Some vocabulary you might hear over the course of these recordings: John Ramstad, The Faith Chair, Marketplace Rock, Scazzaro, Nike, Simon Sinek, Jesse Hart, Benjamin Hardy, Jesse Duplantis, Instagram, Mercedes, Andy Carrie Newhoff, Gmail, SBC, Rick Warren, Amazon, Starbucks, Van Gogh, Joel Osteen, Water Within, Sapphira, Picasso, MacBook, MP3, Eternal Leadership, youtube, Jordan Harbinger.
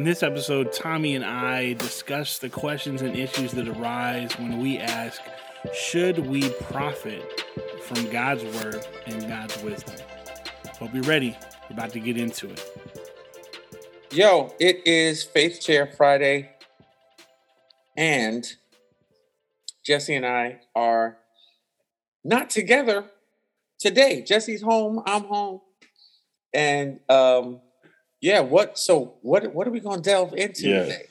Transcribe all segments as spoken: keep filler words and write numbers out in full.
In this episode, Tommy and I discuss the questions and issues that arise when we ask, should we profit from God's word and God's wisdom? Hope you're ready. We're about to get into it. Yo, it is Faith Chair Friday, and Jesse and I are not together today. Jesse's home, I'm home, and um, yeah. What? So what? What are we going to delve into yeah. today?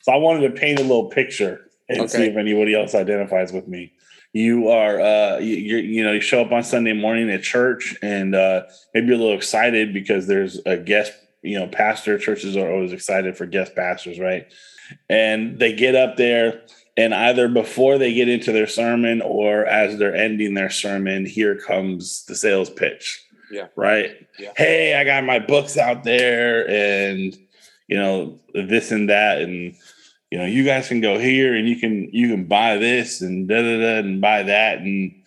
So I wanted to paint a little picture and okay. see if anybody else identifies with me. You are, uh, you you're, you know, you show up on Sunday morning at church, and uh, maybe you're a little excited because there's a guest. You know, pastor churches are always excited for guest pastors, right? And they get up there. And either before they get into their sermon or as they're ending their sermon, here comes the sales pitch. Yeah. Right. Yeah. Hey, I got my books out there and, you know, this and that. And, you know, you guys can go here and you can you can buy this and da da da and buy that. And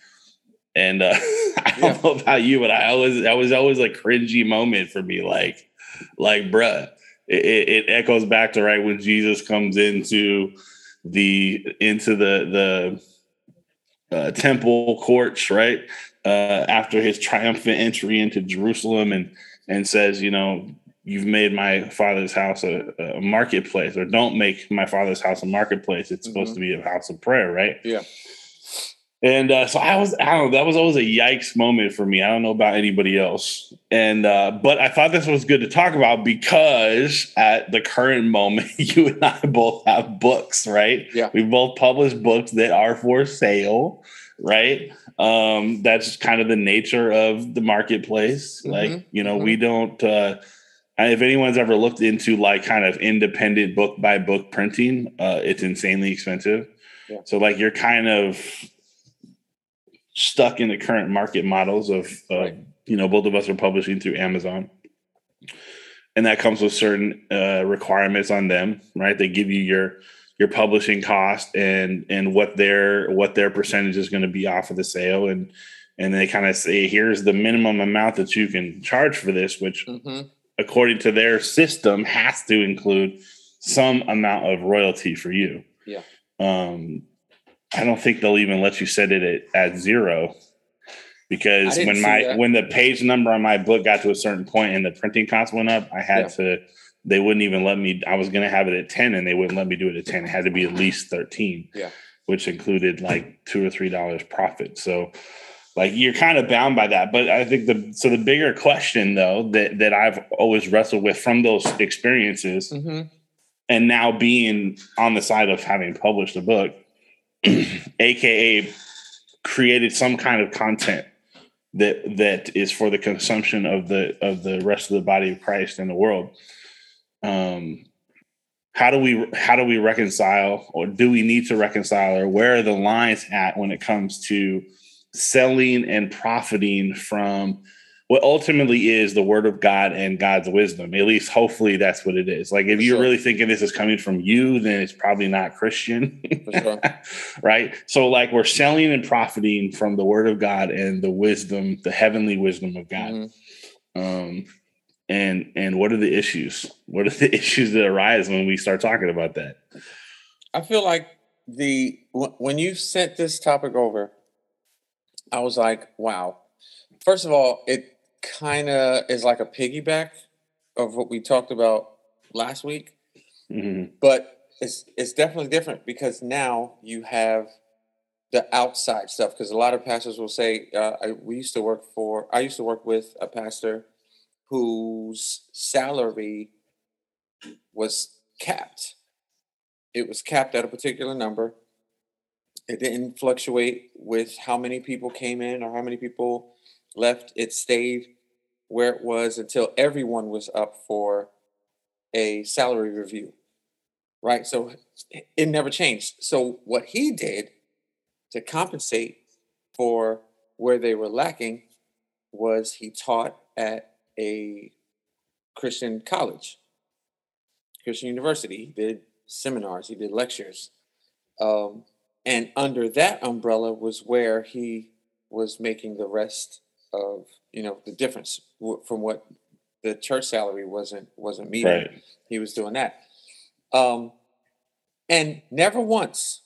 and uh, I don't yeah. know about you, but I always that was always a cringy moment for me. Like, like, bruh, it, it, it echoes back to right when Jesus comes into the into the the uh, temple courts, right, uh, after his triumphant entry into Jerusalem, and and says, you know, you've made my father's house a, a marketplace, or don't make my father's house a marketplace. It's mm-hmm. supposed to be a house of prayer, right? Yeah. And uh, so I was, I don't know, that was always a yikes moment for me. I don't know about anybody else, and uh, but I thought this was good to talk about because at the current moment, you and I both have books, right? Yeah, we both publish books that are for sale, right? Um, that's kind of the nature of the marketplace. Mm-hmm. Like, you know, mm-hmm. we don't. Uh, if anyone's ever looked into like kind of independent book by book printing, uh, it's insanely expensive. Yeah. So like you're kind of stuck in the current market models of, uh, right. you know, both of us are publishing through Amazon, and that comes with certain uh, requirements on them, right? They give you your your publishing cost and and what their what their percentage is going to be off of the sale, and and they kind of say, here's the minimum amount that you can charge for this, which mm-hmm. according to their system has to include some amount of royalty for you. Yeah. Um, I don't think they'll even let you set it at, at zero, because when my that. when the page number on my book got to a certain point and the printing cost went up, I had yeah. to. They wouldn't even let me. I was going to have it at ten, and they wouldn't let me do it at ten. It had to be at least thirteen, yeah. which included like two or three dollars profit. So, like you're kind of bound by that. But I think the so the bigger question though that that I've always wrestled with from those experiences, mm-hmm. and now being on the side of having published a book. A K A created some kind of content that that is for the consumption of the of the rest of the body of Christ and the world. Um, how do we how do we reconcile, or do we need to reconcile, or where are the lines at when it comes to selling and profiting from what ultimately is the word of God and God's wisdom? At least hopefully that's what it is. Like if For you're sure. really thinking this is coming from you, then it's probably not Christian. For sure. Right. So like we're selling and profiting from the word of God and the wisdom, the heavenly wisdom of God. Mm-hmm. Um, and, and what are the issues? What are the issues that arise when we start talking about that? I feel like the, when you sent this topic over, I was like, wow. First of all, it, kind of is like a piggyback of what we talked about last week, mm-hmm. but it's it's definitely different because now you have the outside stuff. Because a lot of pastors will say, uh, I, "We used to work for." I used to work with a pastor whose salary was capped. It was capped at a particular number. It didn't fluctuate with how many people came in or how many people left. It stayed where it was until everyone was up for a salary review, right? So it never changed. So what he did to compensate for where they were lacking was he taught at a Christian college, Christian university. He did seminars, he did lectures. Um, and under that umbrella was where he was making the rest of, you know, the difference from what the church salary wasn't wasn't meeting. Right. He was doing that, um, and never once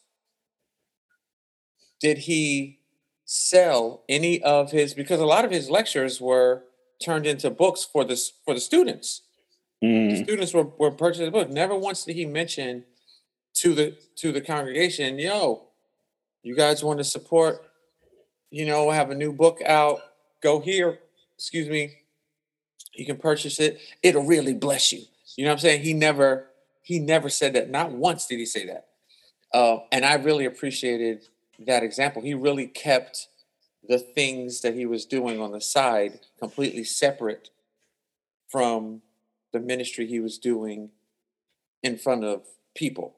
did he sell any of his, because a lot of his lectures were turned into books for the for the students. Mm. The students were were purchasing the book. Never once did he mention to the to the congregation, "Yo, you guys want to support? You know, have a new book out. Go here. Excuse me. You can purchase it. It'll really bless you." You know what I'm saying? He never, he never said that. Not once did he say that. Uh, and I really appreciated that example. He really kept the things that he was doing on the side completely separate from the ministry he was doing in front of people.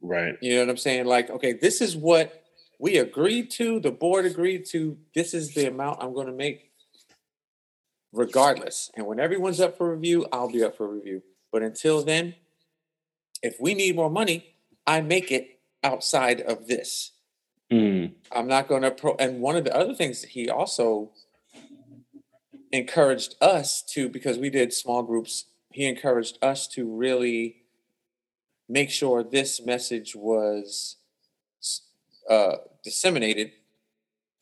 Right. You know what I'm saying? Like, okay, this is what we agreed to. The board agreed to. This is the amount I'm going to make, regardless. And when everyone's up for review, I'll be up for review. But until then, if we need more money, I make it outside of this. Mm. I'm not going to pro- and one of the other things that he also encouraged us to, because we did small groups, he encouraged us to really make sure this message was uh, disseminated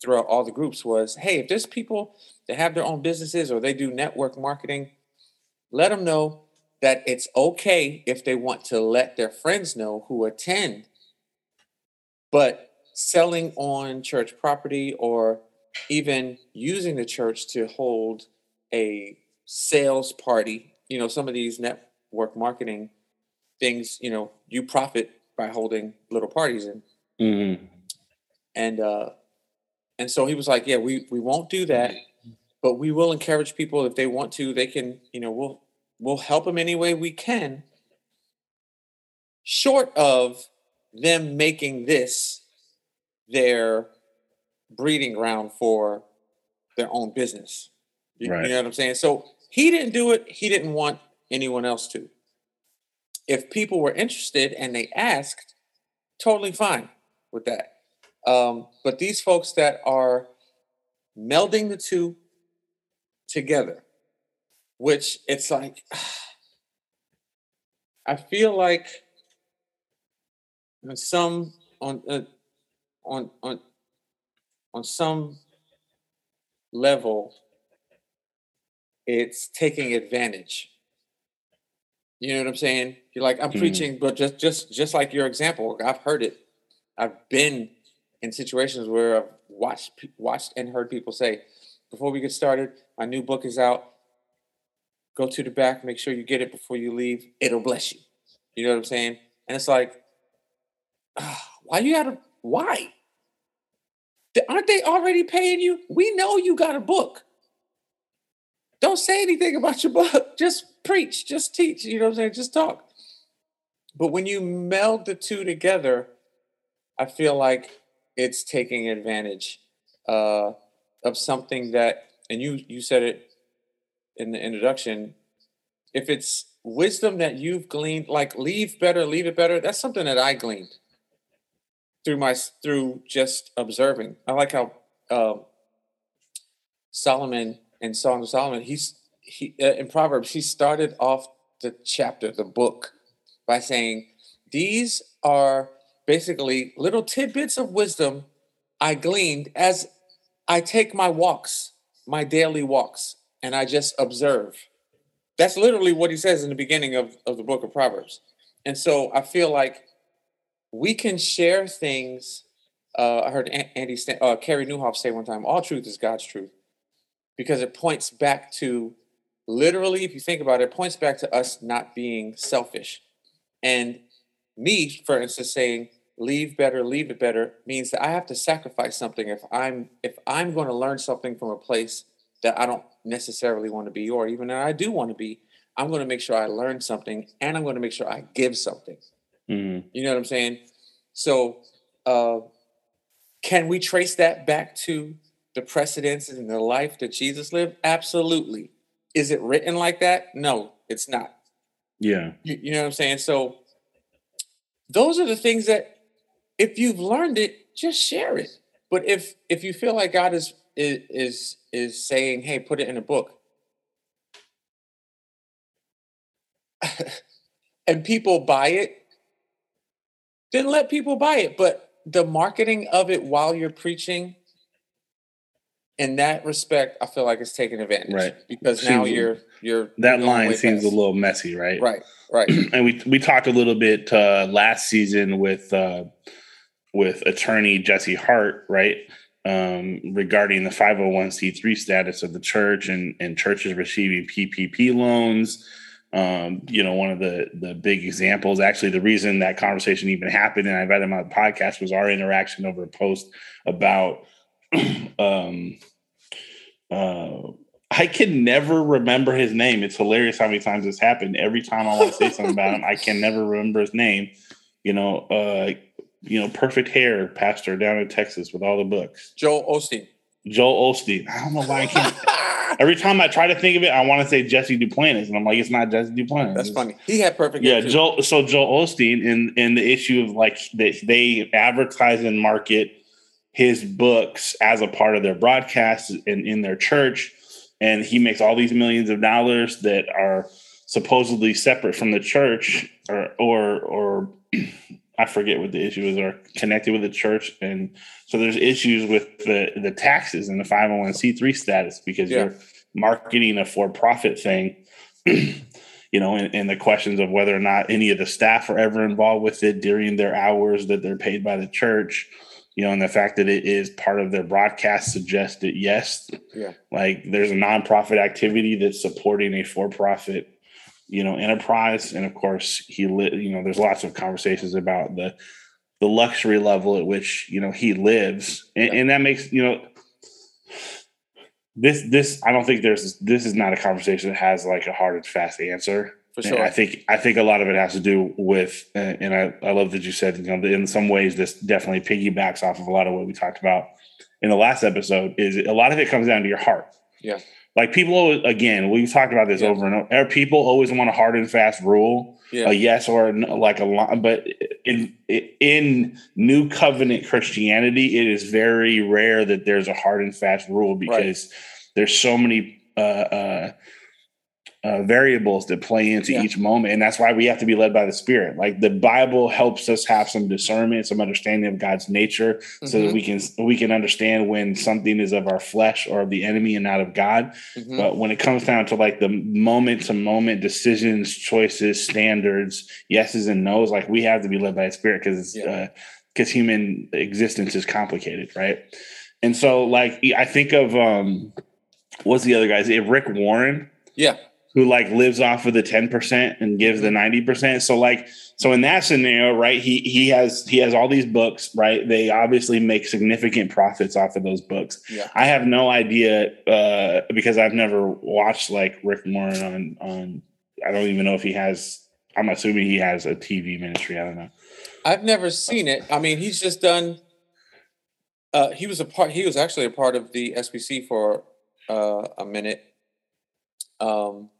throughout all the groups, was, hey, if there's people that have their own businesses or they do network marketing, let them know that it's okay if they want to let their friends know who attend, but selling on church property or even using the church to hold a sales party, you know, some of these network marketing things, you know, you profit by holding little parties in. Mm-hmm. And, uh, And so he was like, yeah, we, we won't do that, but we will encourage people if they want to, they can, you know, we'll, we'll help them any way we can, short of them making this their breeding ground for their own business. You, right. you know what I'm saying? So he didn't do it. He didn't want anyone else to. If people were interested and they asked, totally fine with that. Um, but these folks that are melding the two together, which it's like, I feel like on some on uh, on on on some level, it's taking advantage. You know what I'm saying? You're like, I'm mm-hmm. preaching, but just just just like your example, I've heard it. I've been in situations where I've watched watched and heard people say, before we get started, my new book is out. Go to the back, make sure you get it before you leave. It'll bless you. You know what I'm saying? And it's like, oh, why you gotta, why? Aren't they already paying you? We know you got a book. Don't say anything about your book. Just preach, just teach, you know what I'm saying? Just talk. But when you meld the two together, I feel like it's taking advantage uh, of something that, and you you said it in the introduction, if it's wisdom that you've gleaned, like leave better, leave it better, that's something that I gleaned through my through just observing. I like how uh, Solomon in Song of Solomon, he's he uh, in Proverbs, he started off the chapter, the book, by saying, these are basically little tidbits of wisdom I gleaned as I take my walks, my daily walks, and I just observe. That's literally what he says in the beginning of, of the book of Proverbs. And so I feel like we can share things. Uh, I heard Andy uh, Carrie Newhoff say one time, all truth is God's truth, because it points back to, literally, if you think about it, it points back to us not being selfish. And me, for instance, saying leave better, leave it better means that I have to sacrifice something if I'm if I'm going to learn something from a place that I don't necessarily want to be, or even that I do want to be. I'm going to make sure I learn something, and I'm going to make sure I give something. Mm-hmm. You know what I'm saying? So uh, can we trace that back to the precedents in the life that Jesus lived? Absolutely. Is it written like that? No, it's not. Yeah. You, you know what I'm saying? So those are the things that, if you've learned it, just share it. But if if you feel like God is is is saying, hey, put it in a book, and people buy it, then let people buy it. But the marketing of it while you're preaching, in that respect, I feel like it's taken advantage. Right. Because seems now you're you're that line seems past. a little messy, right? Right, right. And we we talked a little bit uh, last season with uh, with attorney Jesse Hart, right? Um, regarding the five oh one c three status of the church and, and churches receiving P P P loans. Um, you know, one of the, the big examples, actually, the reason that conversation even happened, and I've had him on the podcast, was our interaction over a post about, um, uh, I can never remember his name. It's hilarious how many times this happened. Every time I want to say something about him, I can never remember his name. You know, uh, you know, perfect hair pastor down in Texas with all the books. Joel Osteen. Joel Osteen. I don't know why I can't. Every time I try to think of it, I want to say Jesse Duplantis, and I'm like, it's not Jesse Duplantis. That's funny. He had perfect. Yeah, Joel. So Joel Osteen, and and the issue of like that they, they advertise and market his books as a part of their broadcast and in their church, and he makes all these millions of dollars that are supposedly separate from the church, or or or I forget what the issue is, or connected with the church. And so there's issues with the, the taxes and the five oh one c three status, because yeah. you're marketing a for-profit thing, you know, and, and the questions of whether or not any of the staff are ever involved with it during their hours that they're paid by the church, you know, and the fact that it is part of their broadcast suggests that, yes, yeah. like there's a nonprofit activity that's supporting a for-profit, you know, enterprise. And of course he li- you know, there's lots of conversations about the, the luxury level at which, you know, he lives. And, yeah. and that makes, you know, this, this, I don't think there's, this is not a conversation that has like a hard and fast answer. For sure. And I think, I think a lot of it has to do with, uh, and I, I love that you said, you know, in some ways this definitely piggybacks off of a lot of what we talked about in the last episode, is a lot of it comes down to your heart. Yeah. Like people, always, again, we've talked about this yeah. over and over. People always want a hard and fast rule, yeah. a yes or a no, like a lot. But in in New Covenant Christianity, it is very rare that there's a hard and fast rule, because right. there's so many uh, uh, uh, variables that play into yeah. each moment. And that's why we have to be led by the Spirit. Like the Bible helps us have some discernment, some understanding of God's nature, mm-hmm. so that we can we can understand when something is of our flesh or of the enemy and not of God. Mm-hmm. But when it comes down to like the moment to moment decisions, choices, standards, yeses and nos, like we have to be led by the Spirit, because yeah. uh, because human existence is complicated, right? And so, like, I think of um, what's the other guy's name? Rick Warren. Yeah. Who like lives off of the ten percent and gives the ninety percent. So like, so in that scenario, right, he, he has, he has all these books, right? They obviously make significant profits off of those books. Yeah. I have no idea, uh, because I've never watched like Rick Warren on, on, I don't even know if he has, I'm assuming he has a T V ministry. I don't know. I've never seen it. I mean, he's just done, uh, he was a part, he was actually a part of the S B C for uh, a minute. Um,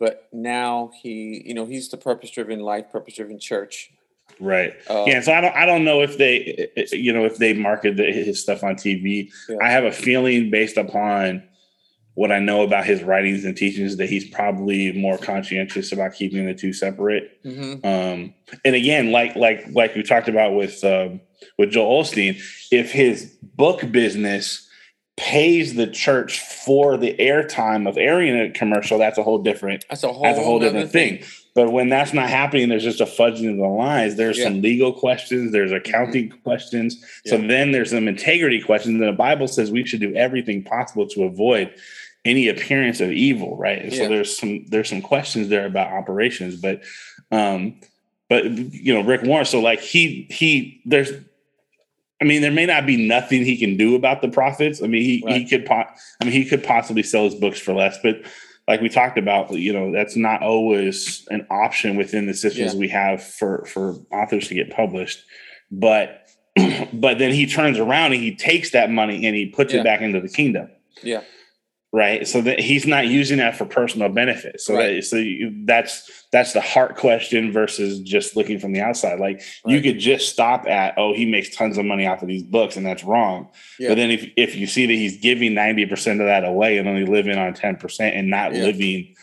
But now he, you know, he's the purpose-driven life, purpose-driven church, right? Um, yeah. So I don't, I don't know if they, you know, if they market the, his stuff on T V. Yeah. I have a feeling, based upon what I know about his writings and teachings, that he's probably more conscientious about keeping the two separate. Mm-hmm. Um, and again, like like like we talked about with um, with Joel Osteen, if his book business pays the church for the airtime of airing a commercial, that's a whole different that's a whole, that's a whole different thing. thing. But when that's not happening, there's just a fudging of the lines. There's yeah. some legal questions, there's accounting mm-hmm. questions. Yeah. So then there's some integrity questions. And the Bible says we should do everything possible to avoid any appearance of evil, right? And yeah. so there's some there's some questions there about operations. But um, but you know, Rick Warren, so like he he there's I mean, there may not be nothing he can do about the profits. I mean, he, right. he could, po- I mean, he could possibly sell his books for less, but like we talked about, you know, that's not always an option within the systems yeah. we have for, for authors to get published. But, but then he turns around and he takes that money and he puts yeah. it back into the kingdom. Yeah. Right. So that he's not using that for personal benefit. So, right. that, so you, that's, that's the heart question versus just looking from the outside. Like right. you could just stop at, oh, he makes tons of money off of these books, and that's wrong. Yeah. But then if, if you see that he's giving ninety percent of that away and only living on ten percent and not yeah. living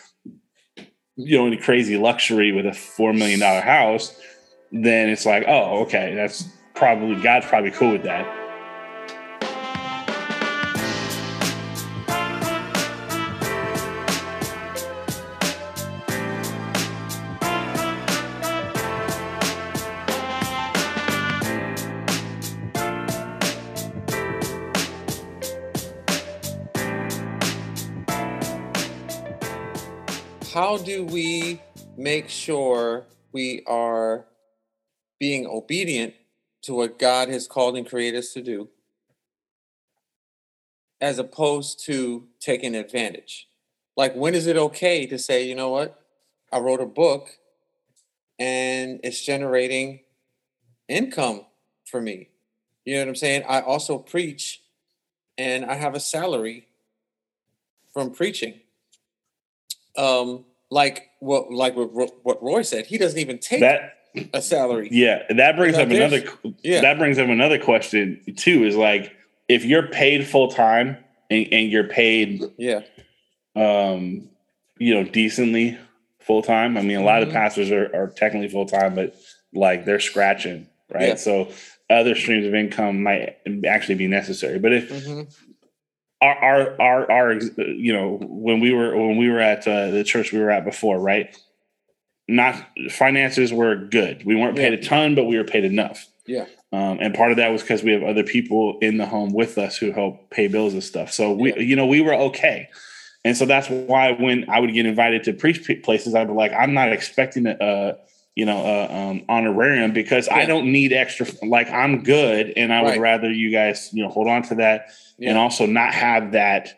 you know, in a crazy luxury with a four million dollars house, then it's like, oh, okay, that's probably, God's probably cool with that. How do we make sure we are being obedient to what God has called and created us to do, as opposed to taking advantage? Like, when is it okay to say, you know what, I wrote a book and it's generating income for me? You know what I'm saying? I also preach and I have a salary from preaching. Um, like what, well, like what, what Roy said, he doesn't even take that, a salary. Yeah, that brings now, up another. Yeah. That brings up another question too. Is like, if you're paid full time and, and you're paid, yeah, um, you know, decently full time. I mean, a lot mm-hmm. of pastors are, are technically full time, but like they're scratching, right? Yeah. So other streams of income might actually be necessary. But if mm-hmm. Our, our, our, our, you know, when we were, when we were at uh, the church we were at before, right? Not finances were good. We weren't paid yeah. a ton, but we were paid enough. Yeah. Um, and part of that was because we have other people in the home with us who help pay bills and stuff. So we, yeah. you know, we were okay. And so that's why when I would get invited to preach places, I'd be like, I'm not expecting a, uh, you know, uh, um, honorarium because yeah. I don't need extra. Like, I'm good. And I right. would rather you guys, you know, hold on to that. Yeah. And also not have that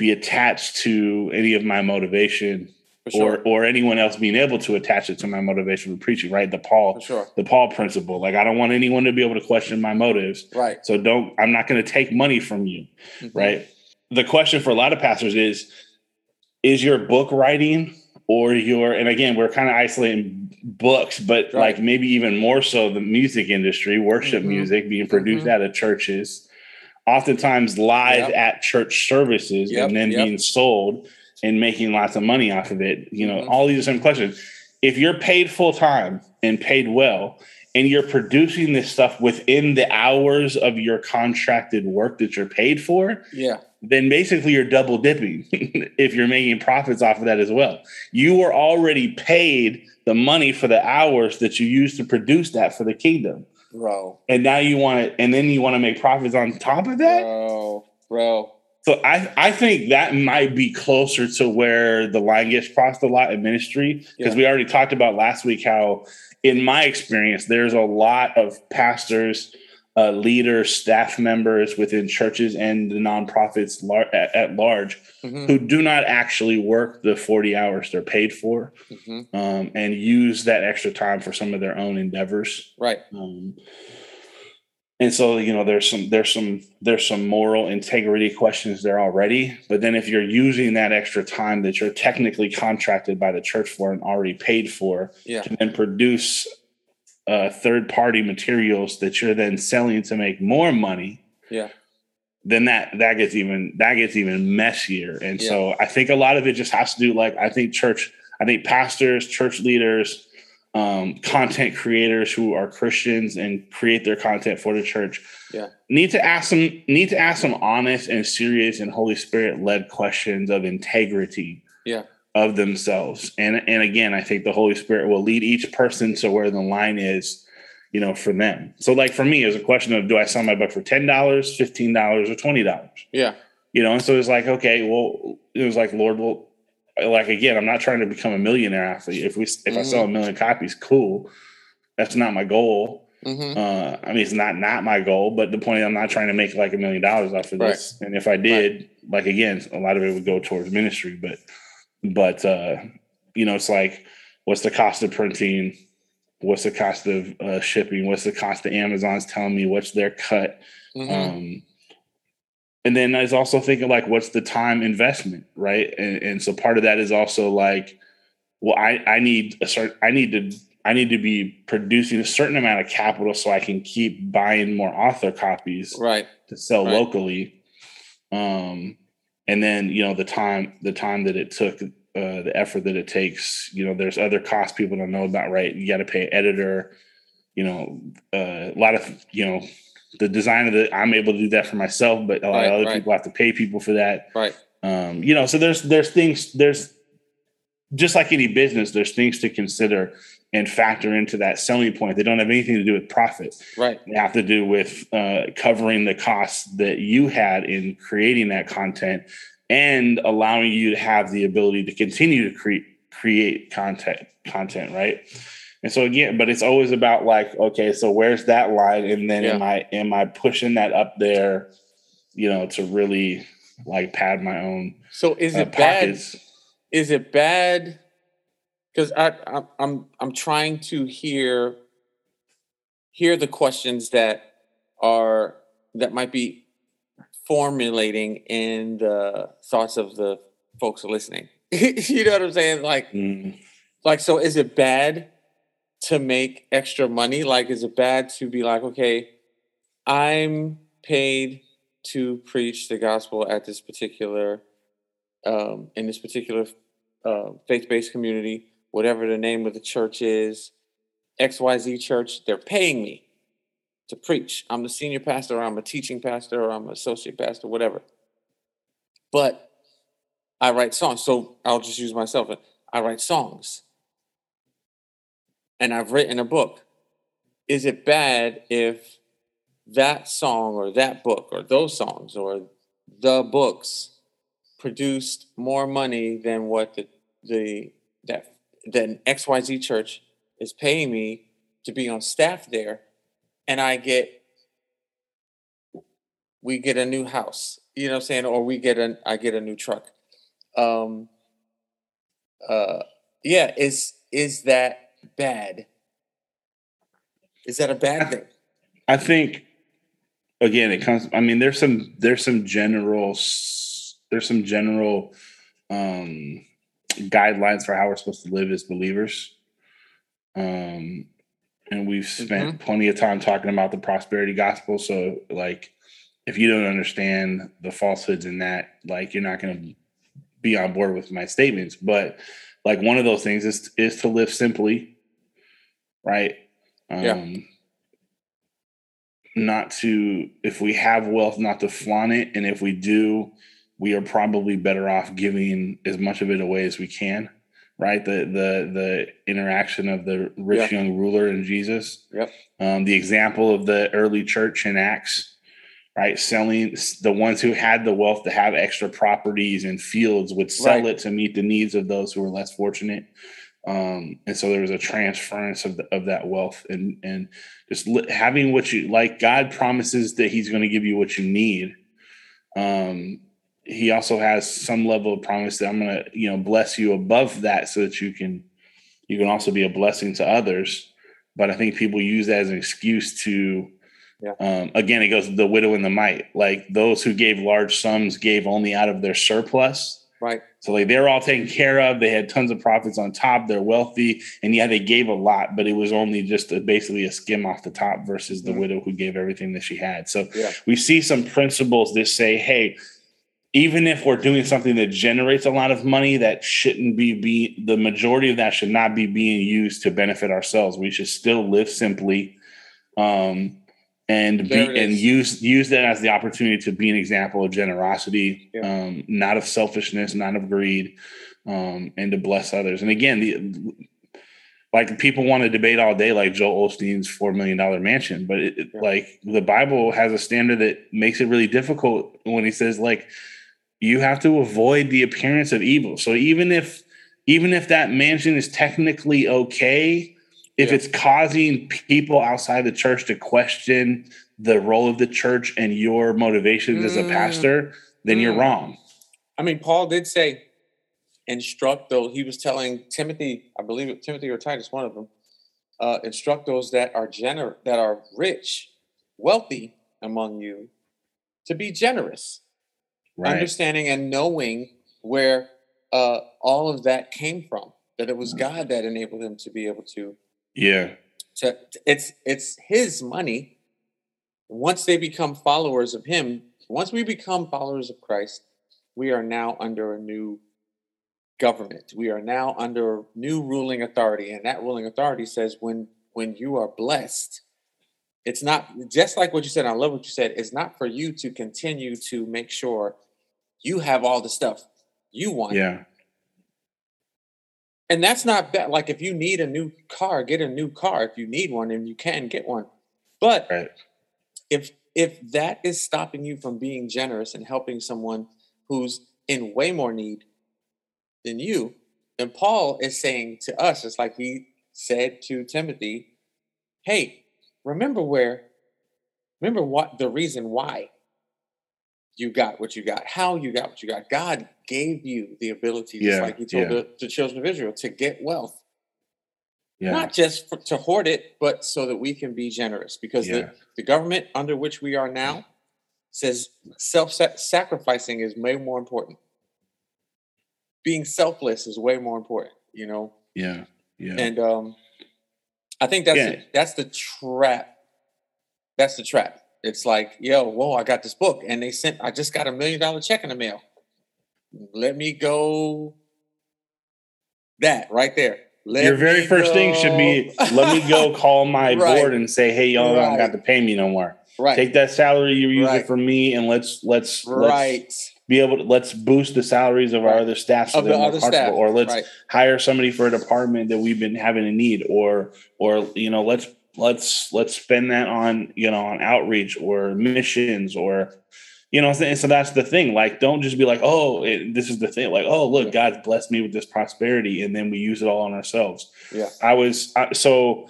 be attached to any of my motivation sure. or or anyone else being able to attach it to my motivation for preaching, right? The Paul, sure. the Paul principle. Like, I don't want anyone to be able to question my motives. Right. So don't, I'm not going to take money from you. Mm-hmm. Right. The question for a lot of pastors is, is your book writing or your, and again, we're kind of isolating books, but right. like maybe even more so the music industry, worship mm-hmm. music being produced mm-hmm. out of churches. Oftentimes live yep. at church services yep, and then yep. being sold and making lots of money off of it. You know, mm-hmm. all these are some questions. If you're paid full time and paid well, and you're producing this stuff within the hours of your contracted work that you're paid for, yeah, then basically you're double dipping if you're making profits off of that as well. You were already paid the money for the hours that you used to produce that for the kingdom. Bro. And now you want to, and then you want to make profits on top of that? Bro, bro. So I, I think that might be closer to where the line gets crossed a lot in ministry. Because yeah. we already talked about last week how, in my experience, there's a lot of pastors, uh, leaders, staff members within churches and the nonprofits lar- at, at large mm-hmm. who do not actually work the forty hours they're paid for mm-hmm. um, and use that extra time for some of their own endeavors. Right. Um, and so, you know, there's some, there's some, there's some moral integrity questions there already. But then if you're using that extra time that you're technically contracted by the church for and already paid for yeah. to then produce uh, third party materials that you're then selling to make more money. Yeah. Then that, that gets even, that gets even messier. And yeah. so I think a lot of it just has to do, like, I think church, I think pastors, church leaders, Um, content creators who are Christians and create their content for the church yeah. need to ask some need to ask some honest and serious and Holy Spirit led questions of integrity yeah. of themselves. And and again, I think the Holy Spirit will lead each person to where the line is, you know, for them. So, like, for me, it was a question of, do I sell my book for ten dollars, fifteen dollars, or twenty dollars? Yeah. You know, and so it's like, okay, well, it was like, Lord, well, like, again, I'm not trying to become a millionaire athlete. If we, if mm-hmm. I sell a million copies, cool. That's not my goal. Mm-hmm. Uh, I mean, it's not, not my goal, but the point is, I'm not trying to make like a million dollars off of right. this. And if I did, right. like, again, a lot of it would go towards ministry, but, but, uh, you know, it's like, what's the cost of printing? What's the cost of uh, shipping? What's the cost of Amazon's telling me what's their cut? Mm-hmm. Um, And then I was also thinking, like, what's the time investment, right? And, and so part of that is also like, well, I, I need a certain, I need to, I need to be producing a certain amount of capital so I can keep buying more author copies, right, to sell right. locally. Um, and then, you know, the time, the time that it took uh, the effort that it takes. You know, there's other costs people don't know about, right? You got to pay an editor, you know, uh, a lot of, you know, the design of the, I'm able to do that for myself, but a lot right, of other right. people have to pay people for that. Right. Um, you know, so there's, there's things, there's just like any business, there's things to consider and factor into that selling point. They don't have anything to do with profit. Right. They have to do with uh, covering the costs that you had in creating that content and allowing you to have the ability to continue to create, create content, content. Right. And so again, but it's always about like, okay, so where's that line? And then yeah. am I, am I pushing that up there, you know, to really like pad my own. So is it uh, bad? Is it bad? Cause I, I, I'm, I'm trying to hear, hear the questions that are, that might be formulating in the thoughts of the folks listening. You know what I'm saying? Like, mm. like, so is it bad to make extra money? Like, is it bad to be like, okay, I'm paid to preach the gospel at this particular, um, in this particular uh, faith-based community, whatever the name of the church is, X Y Z church, they're paying me to preach. I'm the senior pastor, or I'm a teaching pastor, or I'm an associate pastor, whatever. But I write songs. So I'll just use myself. I write songs. And I've written a book. Is it bad if that song or that book or those songs or the books produced more money than what the the that than X Y Z church is paying me to be on staff there, and I get we get a new house, you know what I'm saying, or we get an I get a new truck. Um uh yeah, is is that bad? Is that a bad thing? I think again it comes I mean there's some there's some general there's some general um guidelines for how we're supposed to live as believers, um and we've spent mm-hmm. plenty of time talking about the prosperity gospel. So like if you don't understand the falsehoods in that, like you're not going to be on board with my statements. But like one of those things is is to live simply, right? Um, yeah. Not to, if we have wealth, not to flaunt it. And if we do, we are probably better off giving as much of it away as we can, right? The the the interaction of the rich yeah. young ruler and Jesus. Yep. Um, the example of the early church in Acts, right? Selling, the ones who had the wealth to have extra properties and fields would sell right. it to meet the needs of those who were less fortunate. Um, and so there was a transference of, the, of that wealth and, and just li- having what you like. God promises that he's going to give you what you need. Um, he also has some level of promise that I'm going to, you know, bless you above that so that you can, you can also be a blessing to others. But I think people use that as an excuse to, Yeah. Um, again, it goes to the widow and the mite. Like those who gave large sums gave only out of their surplus. Right. So like they were all taken care of. They had tons of profits on top. They're wealthy. And yeah, they gave a lot, but it was only just a, basically a skim off the top versus the mm-hmm. widow who gave everything that she had. So yeah. we see some principles that say, hey, even if we're doing something that generates a lot of money, that shouldn't be, be the majority of that should not be being used to benefit ourselves. We should still live simply. Um, And be, and use use that as the opportunity to be an example of generosity, yeah. um, not of selfishness, not of greed, um, and to bless others. And again, the, like people want to debate all day, like Joel Osteen's four million dollar mansion, but it, yeah. like the Bible has a standard that makes it really difficult when he says like you have to avoid the appearance of evil. So even if even if that mansion is technically okay. If yeah. it's causing people outside the church to question the role of the church and your motivations mm. as a pastor, then mm. you're wrong. I mean, Paul did say, instruct those, he was telling Timothy, I believe it, Timothy or Titus, one of them, uh, instruct those that are gener- that are rich, wealthy among you to be generous, right. understanding and knowing where uh, all of that came from, that it was God that enabled him to be able to Yeah. So it's it's his money. Once they become followers of him, once we become followers of Christ, we are now under a new government. We are now under new ruling authority, and that ruling authority says when when you are blessed, it's not just like what you said. I love what you said. It's not for you to continue to make sure you have all the stuff you want. Yeah. And that's not bad. Like if you need a new car, get a new car. If you need one, and you can get one. But right. if if that is stopping you from being generous and helping someone who's in way more need than you, then Paul is saying to us, it's like he said to Timothy, hey, remember where, remember what the reason why you got what you got, how you got what you got. God gave you the ability, just yeah, like he told yeah. the, the children of Israel, to get wealth. Yeah. Not just for, to hoard it, but so that we can be generous. Because yeah. the, the government under which we are now says self-sacrificing is way more important. Being selfless is way more important, you know? Yeah, yeah. And um, I think that's yeah. it. That's the trap. That's the trap. It's like, yo, whoa, I got this book. And they sent, I just got a million dollar check in the mail. Let me go. That right there. Let Your very first go. thing should be, let me go call my right. board and say, hey, y'all right. don't got to pay me no more. Right. Take that salary you use right. it for me, and let's let's right. let's be able to let's boost the salaries of right. our other staff so of they're the more other comfortable. Staff. Or let's right. hire somebody for a department that we've been having a need, or or you know, let's let's let's spend that on you know on outreach or missions or you know. And so that's the thing. Like, don't just be like, oh, it, this is the thing. Like, oh, look, yeah. God blessed me with this prosperity, and then we use it all on ourselves. Yeah, I was I, so.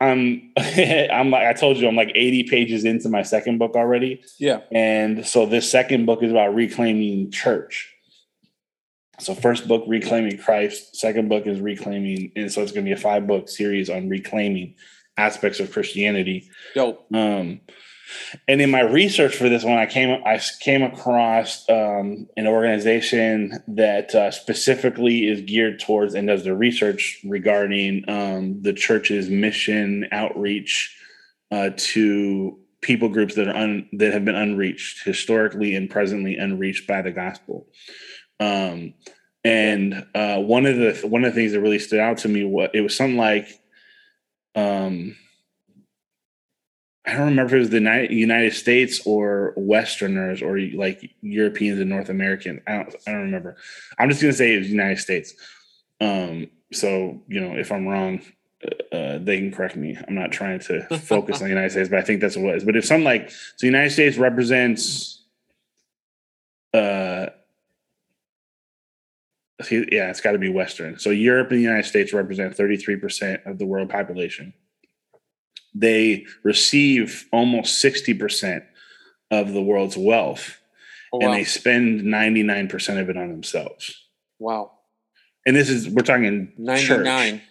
I'm, I'm like, I told you, I'm like eighty pages into my second book already. Yeah. And so this second book is about reclaiming church. So first book, Reclaiming Christ. Second book is Reclaiming. And so it's going to be a five book series on reclaiming aspects of Christianity. Dope. Um, and in my research for this one, I came, I came across um, an organization that uh, specifically is geared towards and does the research regarding um, the church's mission outreach uh, to people groups that are un, that have been unreached historically and presently unreached by the gospel. Um, and uh, one of the one of the things that really stood out to me was it was something like. Um, I don't remember if it was the United States or Westerners or like Europeans and North Americans. I don't, I don't remember. I'm just going to say it was United States. Um, so, you know, if I'm wrong, uh, they can correct me. I'm not trying to focus on the United States, but I think that's what it was. But if some like, so the United States represents, uh, yeah, it's got to be Western. So Europe and the United States represent thirty-three percent of the world population. They receive almost sixty percent of the world's wealth, oh, wow. and they spend ninety-nine percent of it on themselves. Wow. And this is, we're talking ninety-nine. Church.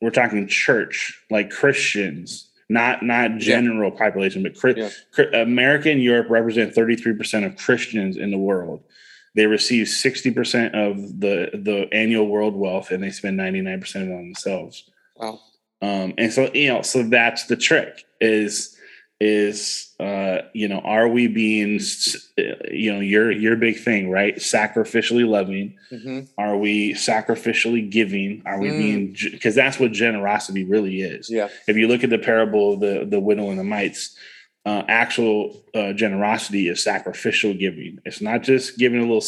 We're talking church, like Christians, not, not general yeah. population, but Chris, yeah. America and Europe represent thirty-three percent of Christians in the world. They receive sixty percent of the, the annual world wealth, and they spend ninety-nine percent of it on themselves. Wow. Um, and so, you know, so that's the trick is, is, uh, you know, are we being, you know, your, your big thing, right? Sacrificially loving. Mm-hmm. Are we sacrificially giving? Are we mm. being, cause that's what generosity really is. Yeah. If you look at the parable of the, the widow and the mites, uh, actual, uh, generosity is sacrificial giving. It's not just giving a little,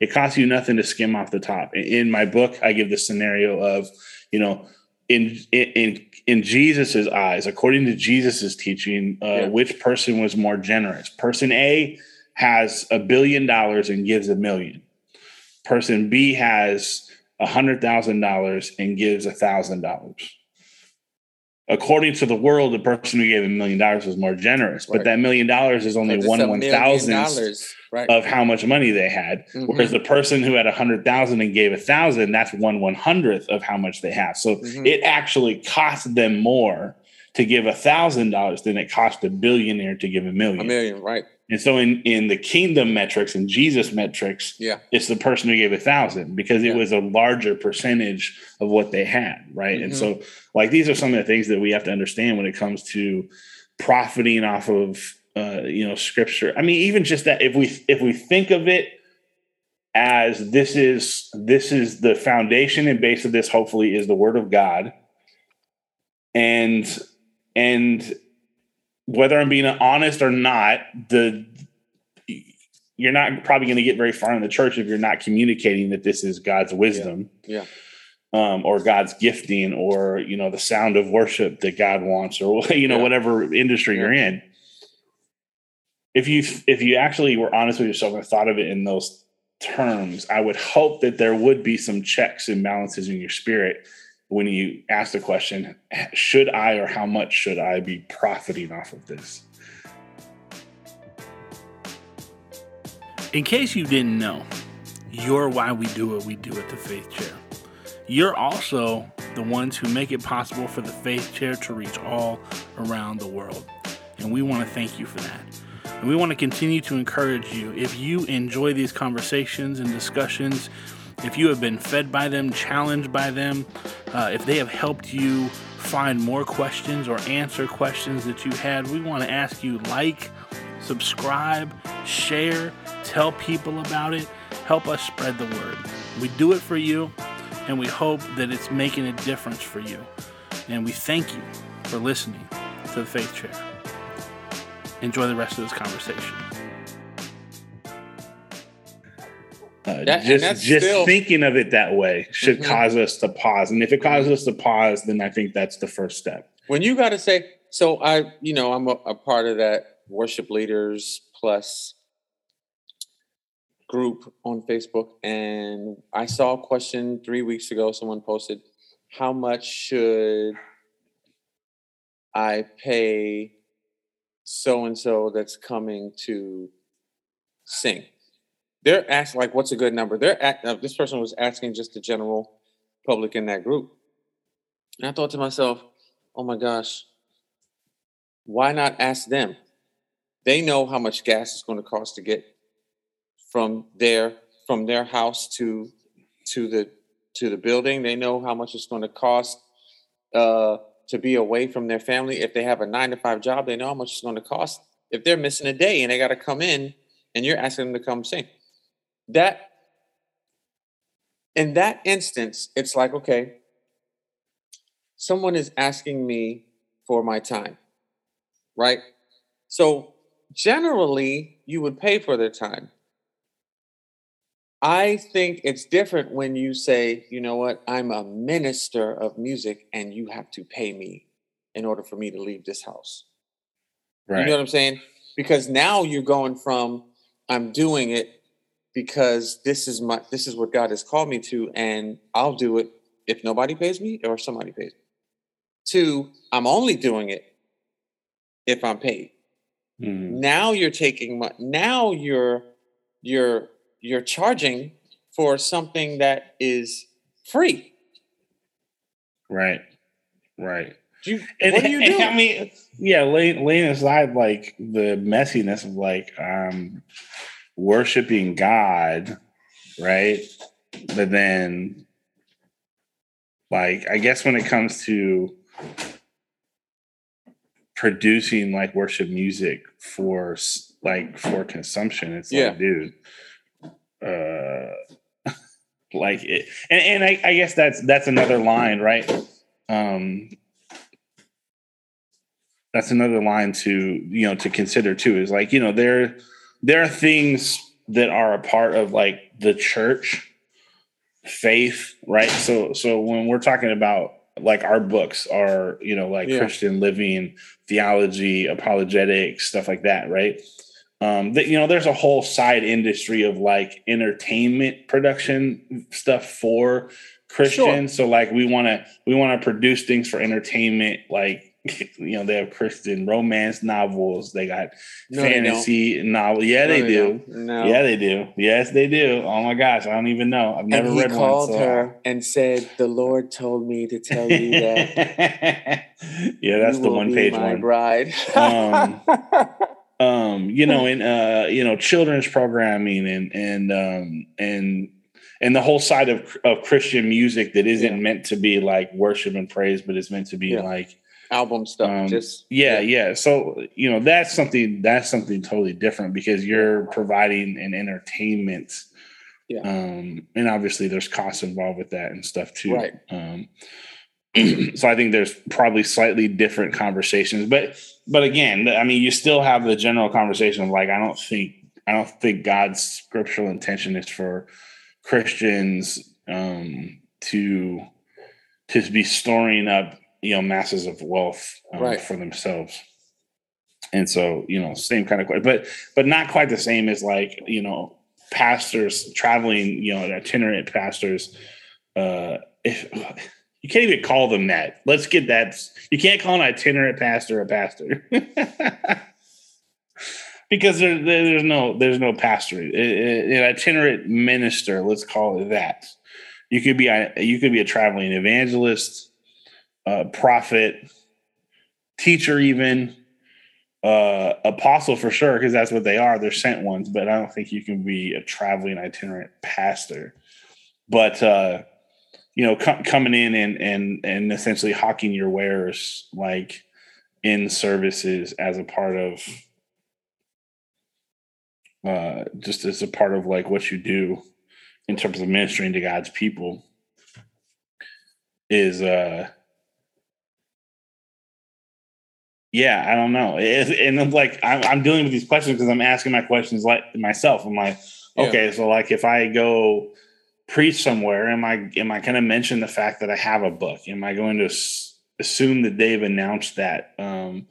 it costs you nothing to skim off the top. In my book, I give the scenario of, you know, In in in Jesus's eyes, according to Jesus's teaching, uh, yeah. which person was more generous? Person A has a billion dollars and gives a million. Person B has a hundred thousand dollars and gives a thousand dollars. According to the world, the person who gave a million dollars was more generous, right. but that million dollars is only so one one thousandth right. of how much money they had. Mm-hmm. Whereas the person who had a hundred thousand and gave a thousand, that's one one hundredth of how much they have. So mm-hmm. it actually cost them more to give a thousand dollars than it cost a billionaire to give a million. A million, right. And so in, in the kingdom metrics and Jesus metrics, yeah. it's the person who gave a thousand because it yeah. was a larger percentage of what they had. Right. Mm-hmm. And so like, these are some of the things that we have to understand when it comes to profiting off of, uh, you know, scripture. I mean, even just that, if we, if we think of it as this is, this is the foundation and base of this, hopefully, is the Word of God. And, and whether I'm being honest or not, the, you're not probably going to get very far in the church if you're not communicating that this is God's wisdom. Yeah. yeah. Um, or God's gifting, or, you know, the sound of worship that God wants, or, you know, yeah. whatever industry yeah. you're in. If you, if you actually were honest with yourself and thought of it in those terms, I would hope that there would be some checks and balances in your spirit when you ask the question, should I, or how much should I be profiting off of this? In case you didn't know, you're why we do what we do at the Faith Chair. You're also the ones who make it possible for the Faith Chair to reach all around the world. And we want to thank you for that. And we want to continue to encourage you. If you enjoy these conversations and discussions, if you have been fed by them, challenged by them, uh, if they have helped you find more questions or answer questions that you had, we want to ask you, like, subscribe, share, tell people about it, help us spread the word. We do it for you. And we hope that it's making a difference for you. And we thank you for listening to the Faith Chair. Enjoy the rest of this conversation. Uh, that, just just still... thinking of it that way should mm-hmm. cause us to pause. And if it causes us to pause, then I think that's the first step. When you got to say, so I, you know, I'm a, a part of that Worship Leaders Plus group on Facebook, and I saw a question three weeks ago. Someone posted, how much should I pay so-and-so that's coming to sing? They're asking, like, what's a good number? They're at, uh, this person was asking just the general public in that group. And I thought to myself, oh my gosh, why not ask them? They know how much gas it's going to cost to get from their from their house to to the to the building. They know how much it's going to cost uh, to be away from their family. If they have a nine to five job, they know how much it's going to cost. If they're missing a day and they got to come in, and you're asking them to come sing, that in that instance, it's like, okay, someone is asking me for my time, right? So generally, you would pay for their time. I think it's different when you say, you know what, I'm a minister of music and you have to pay me in order for me to leave this house. Right. You know what I'm saying? Because now you're going from, I'm doing it because this is my, this is what God has called me to, and I'll do it if nobody pays me or somebody pays me, to I'm only doing it if I'm paid. Mm-hmm. Now you're taking my, now you're, you're, You're charging for something that is free. Right. Right. Do you, and, what are you doing? I mean, yeah, laying, laying aside like the messiness of like um, worshiping God, right? But then, like, I guess when it comes to producing like worship music for like for consumption, it's yeah. like, dude. Uh, like it, and, and I, I guess that's that's another line, right? Um, that's another line to you know to consider too. Is like you know there there are things that are a part of like the church faith, right? So so when we're talking about like our books are you know like yeah. Christian living, theology, apologetics, stuff like that, right? Um, that, you know, there's a whole side industry of like entertainment production stuff for Christians. Sure. So like we want to we want to produce things for entertainment. Like, you know, they have Christian romance novels. They got no, fantasy novels. Yeah, no, they, they do. No. Yeah, they do. Yes, they do. Oh, my gosh. I don't even know. I've never and read one. And he called so. her and said, the Lord told me to tell you that. Yeah, that's the one page one. Bride. Um, Um, you know, in, uh, you know, children's programming and, and, um, and, and the whole side of, of Christian music that isn't yeah. meant to be like worship and praise, but it's meant to be yeah. like album stuff. Um, just yeah, yeah, yeah. So, you know, that's something, that's something totally different because you're providing an entertainment Yeah. Um, and obviously there's costs involved with that and stuff too. Right. Um, so I think there's probably slightly different conversations, but, but again, I mean, you still have the general conversation of like, I don't think, I don't think God's scriptural intention is for Christians um, to, to be storing up, you know, masses of wealth um, right. for themselves. And so, you know, same kind of, but, but not quite the same as like, you know, pastors traveling, you know, itinerant pastors, uh, if, you can't even call them that. Let's get that. You can't call an itinerant pastor a pastor because there, there, there's no there's no pastor. An itinerant minister, let's call it that. You could be a, you could be a traveling evangelist, uh, prophet, teacher, even uh, apostle for sure, because that's what they are. They're sent ones, but I don't think you can be a traveling itinerant pastor. But uh, you know, com- coming in and, and, and essentially hawking your wares, like in services as a part of, uh, just as a part of like what you do in terms of ministering to God's people is, uh, yeah, I don't know. It, and I'm like, I'm, I'm dealing with these questions because I'm asking my questions like myself. I'm like, okay, yeah. So like if I go preach somewhere, am I am I going to mention the fact that I have a book? Am I going to s- assume that they've announced that? Um,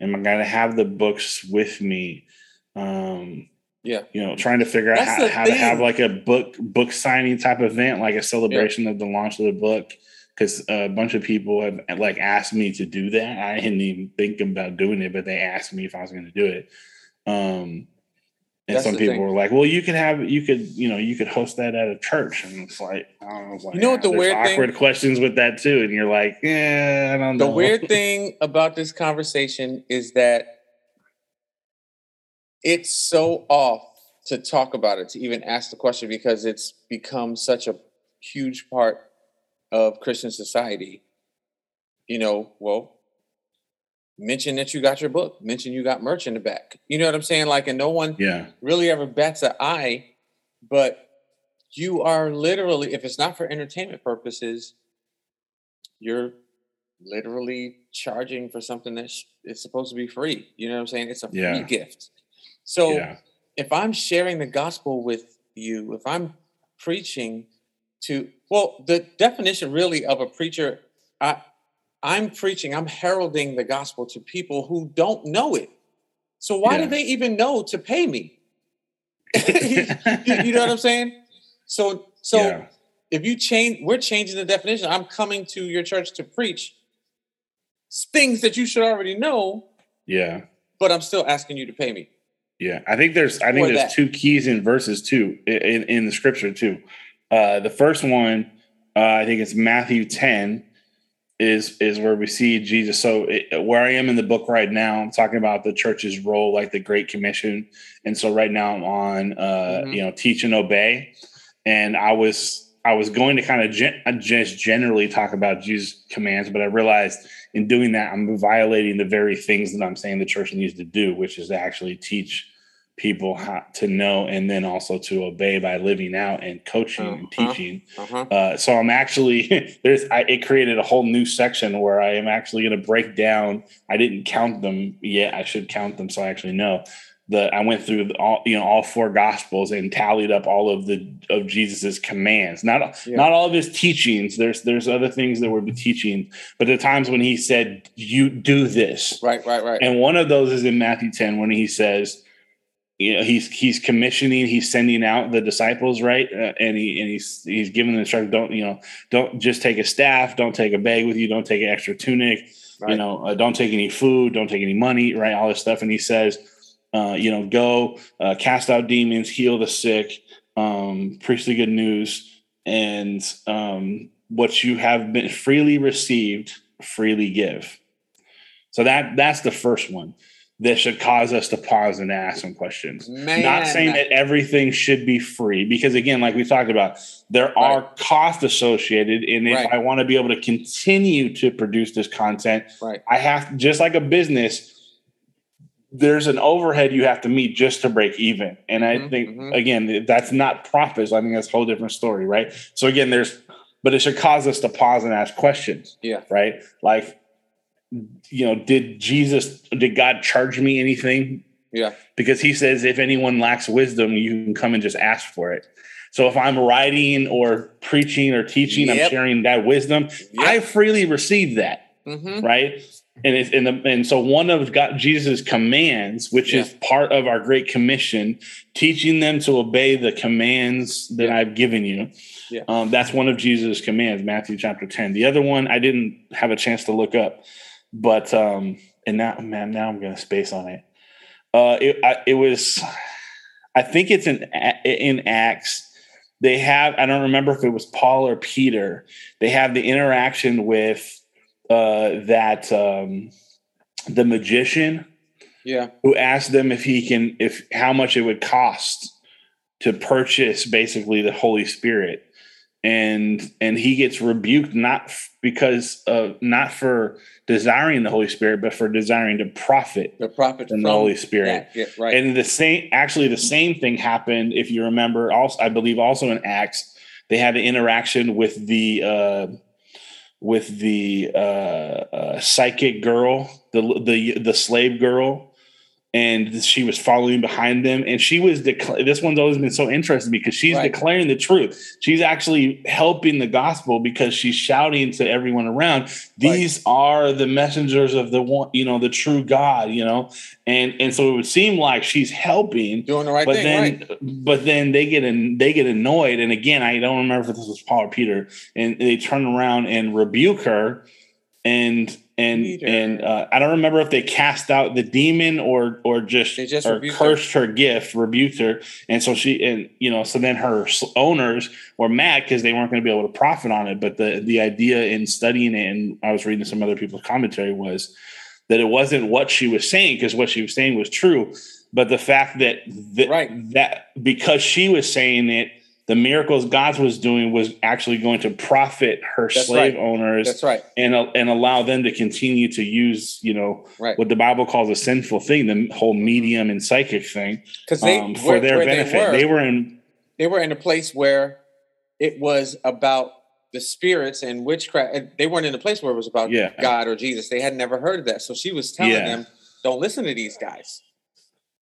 am I going to have the books with me? Um, yeah, you know, trying to figure out how, how to have like a book book signing type event, like a celebration yeah. of the launch of the book, because a bunch of people have like asked me to do that. I didn't even think about doing it, but they asked me if I was going to do it. Um, And That's some people thing. were like, well, you could have, you could, you know, you could host that at a church. And it's like, I don't know. It's like, you know what the weird thing? Awkward questions with that too. And you're like, yeah, I don't know. The weird thing about this conversation is that it's so off to talk about it, to even ask the question, because it's become such a huge part of Christian society. You know, well, mention that you got your book, mention you got merch in the back. You know what I'm saying? Like, and no one yeah. really ever bats an eye, but you are literally, if it's not for entertainment purposes, you're literally charging for something that sh- is supposed to be free. You know what I'm saying? It's a free yeah. gift. So yeah. if I'm sharing the gospel with you, if I'm preaching to, well, the definition really of a preacher, I, I'm preaching, I'm heralding the gospel to people who don't know it. So why yeah. do they even know to pay me? you, you know what I'm saying? So so yeah. if you change, we're changing the definition. I'm coming to your church to preach things that you should already know. Yeah. But I'm still asking you to pay me. Yeah. I think there's I think there's that. two keys in verses too, in, in the scripture too. Uh, the first one, uh, I think it's Matthew ten. is is where we see Jesus. So it, where I am in the book right now, I'm talking about the church's role, like the Great Commission. And so right now I'm on, uh, mm-hmm. you know, teach and obey. And I was, I was going to kind of gen- just generally talk about Jesus' commands, but I realized in doing that, I'm violating the very things that I'm saying the church needs to do, which is to actually teach people how to know, and then also to obey by living out and coaching uh-huh. and teaching. Uh-huh. Uh, so I'm actually, there's, I, it created a whole new section where I am actually going to break down. I didn't count them yet. I should count them. So I actually know that I went through all, you know, all four gospels and tallied up all of the, of Jesus's commands, not, yeah. not all of his teachings. There's, there's other things that were the teaching, but the times when he said, you do this. Right, right, right. And one of those is in Matthew ten, when he says, you know, he's he's commissioning, he's sending out the disciples, right? Uh, and he and he's he's giving the instruction. Don't you know? Don't just take a staff. Don't take a bag with you. Don't take an extra tunic. Right. You know, uh, don't take any food. Don't take any money. Right? All this stuff. And he says, uh, you know, go uh, cast out demons, heal the sick, um, preach the good news, and um, what you have been freely received, freely give. So that that's the first one. That should cause us to pause and ask some questions. Man. Not saying that everything should be free, because again, like we talked about, there right. are costs associated. And if right. I want to be able to continue to produce this content, right. I have, just like a business, there's an overhead you have to meet just to break even. And I mm-hmm, think, mm-hmm. again, that's not profits. I mean, that's a whole different story, right? So again, there's, but it should cause us to pause and ask questions. Yeah. Right. Like, you know, did Jesus, did God charge me anything? Yeah. Because he says, if anyone lacks wisdom, you can come and just ask for it. So if I'm writing or preaching or teaching, yep. I'm sharing that wisdom. Yep. I freely receive that. Mm-hmm. Right. And it's in the, and so one of God, Jesus' commands, which yeah. is part of our Great Commission, teaching them to obey the commands that yeah. I've given you. Yeah. Um, that's one of Jesus' commands, Matthew chapter ten. The other one I didn't have a chance to look up, but um, and now, man, now I'm going to space on it. Uh, it, I, it was, I think it's in in Acts. They have, I don't remember if it was Paul or Peter. They have the interaction with. Uh, that um, the magician, yeah, who asked them if he can, if how much it would cost to purchase basically the Holy Spirit, and and he gets rebuked not because of not for desiring the Holy Spirit, but for desiring to profit the profit from the Holy Spirit. Yeah, right. And the same, actually, the same thing happened if you remember. Also, I believe also in Acts they had an interaction with the. Uh, with the uh, uh, psychic girl, the, the the slave girl, and she was following behind them. And she was, decla- this one's always been so interesting because she's right. declaring the truth. She's actually helping the gospel because she's shouting to everyone around, these right. are the messengers of the one, you know, the true God, you know? And, and so it would seem like she's helping, doing the right but thing, then, right? But then they get in, they get annoyed. And again, I don't remember if this was Paul or Peter, and they turn around and rebuke her. And, and, Peter. and, uh, I don't remember if they cast out the demon or, or just, just or cursed her. her gift, rebuked her. And so she, and, you know, so then her owners were mad because they weren't going to be able to profit on it. But the, the idea in studying it, and I was reading some other people's commentary, was that it wasn't what she was saying, because what she was saying was true. But the fact that, th- right. that because she was saying it, the miracles God was doing was actually going to profit her That's slave right. owners That's right. and, and allow them to continue to use, you know, right. what the Bible calls a sinful thing, the whole medium and psychic thing, because they um, for where, their where benefit. They were, they were in they were in a place where it was about the spirits and witchcraft. And they weren't in a place where it was about yeah. God or Jesus. They had never heard of that. So she was telling yeah. them, don't listen to these guys.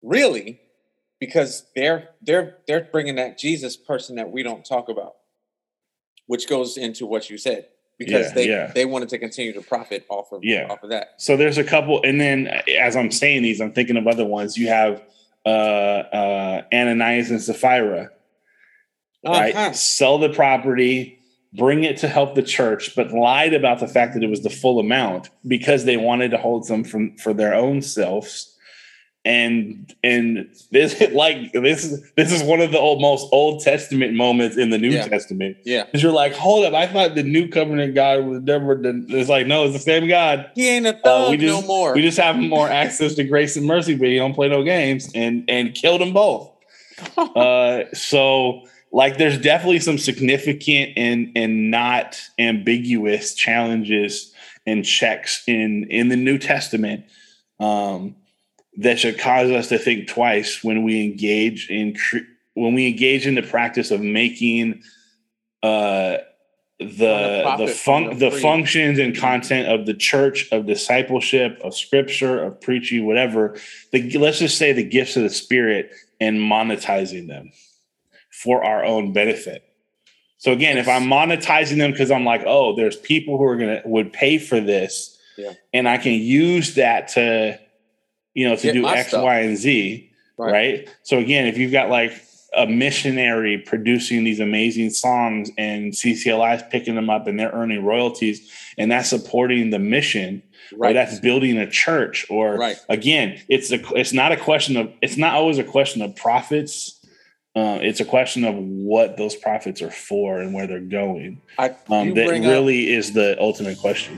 Really? Because they're they're they're bringing that Jesus person that we don't talk about, which goes into what you said. Because yeah, they yeah. they wanted to continue to profit off of yeah. off of that. So there's a couple, and then as I'm saying these, I'm thinking of other ones. You have uh, uh, Ananias and Sapphira, uh-huh. right? Sell the property, bring it to help the church, but lied about the fact that it was the full amount because they wanted to hold some from for their own selves. And and this like this is this is one of the old, most Old Testament moments in the New yeah. Testament. Yeah, because you're like, hold up, I thought the New Covenant God was never. It's like, no, it's the same God. He ain't a thug uh, we just, no more. We just have more access to grace and mercy, but he don't play no games. And and killed them both. uh, so like, there's definitely some significant and and not ambiguous challenges and checks in in the New Testament. Um, that should cause us to think twice when we engage in when we engage in the practice of making uh, the the fun the, the functions and content of the church, of discipleship, of scripture, of preaching, whatever. The, let's just say the gifts of the Spirit, and monetizing them for our own benefit. So again, yes. if I'm monetizing them because I'm like, oh, there's people who are gonna would pay for this, yeah. and I can use that to. You know, to Get do X, stuff. Y, and Z, right. right? So again, if you've got like a missionary producing these amazing songs and C C L I's picking them up and they're earning royalties and that's supporting the mission, right? Or that's building a church, or right. again, it's a, it's not a question of, it's not always a question of profits. Uh, it's a question of what those profits are for and where they're going. I, um, that really up- is the ultimate question.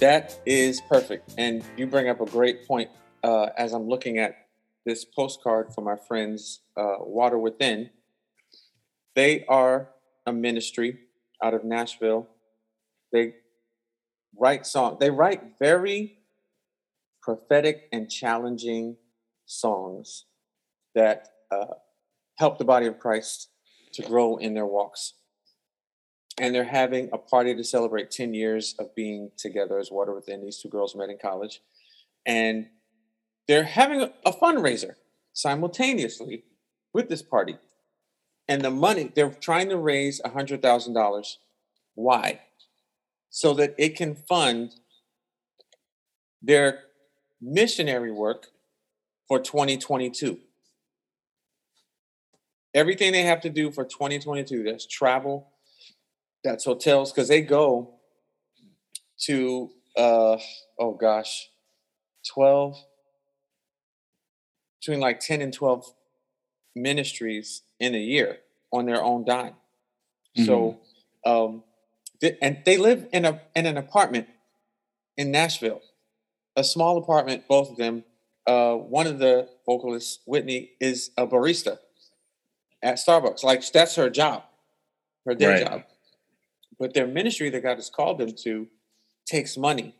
That is perfect. And you bring up a great point uh, as I'm looking at this postcard from my friends, uh, Water Within. They are a ministry out of Nashville. They write song. They write very prophetic and challenging songs that uh, help the body of Christ to grow in their walks. And they're having a party to celebrate ten years of being together as Water Within. These two girls met in college. And they're having a, a fundraiser simultaneously with this party. And the money, they're trying to raise one hundred thousand dollars. Why? So that it can fund their missionary work for twenty twenty-two. Everything they have to do for twenty twenty-two, that's travel, that's hotels, because they go to, uh, oh gosh, twelve, between like ten and twelve ministries in a year on their own dime. Mm-hmm. So, um, th- and they live in a in an apartment in Nashville, a small apartment, both of them. Uh, one of the vocalists, Whitney, is a barista at Starbucks. Like, that's her job, her day right. job. But their ministry that God has called them to takes money.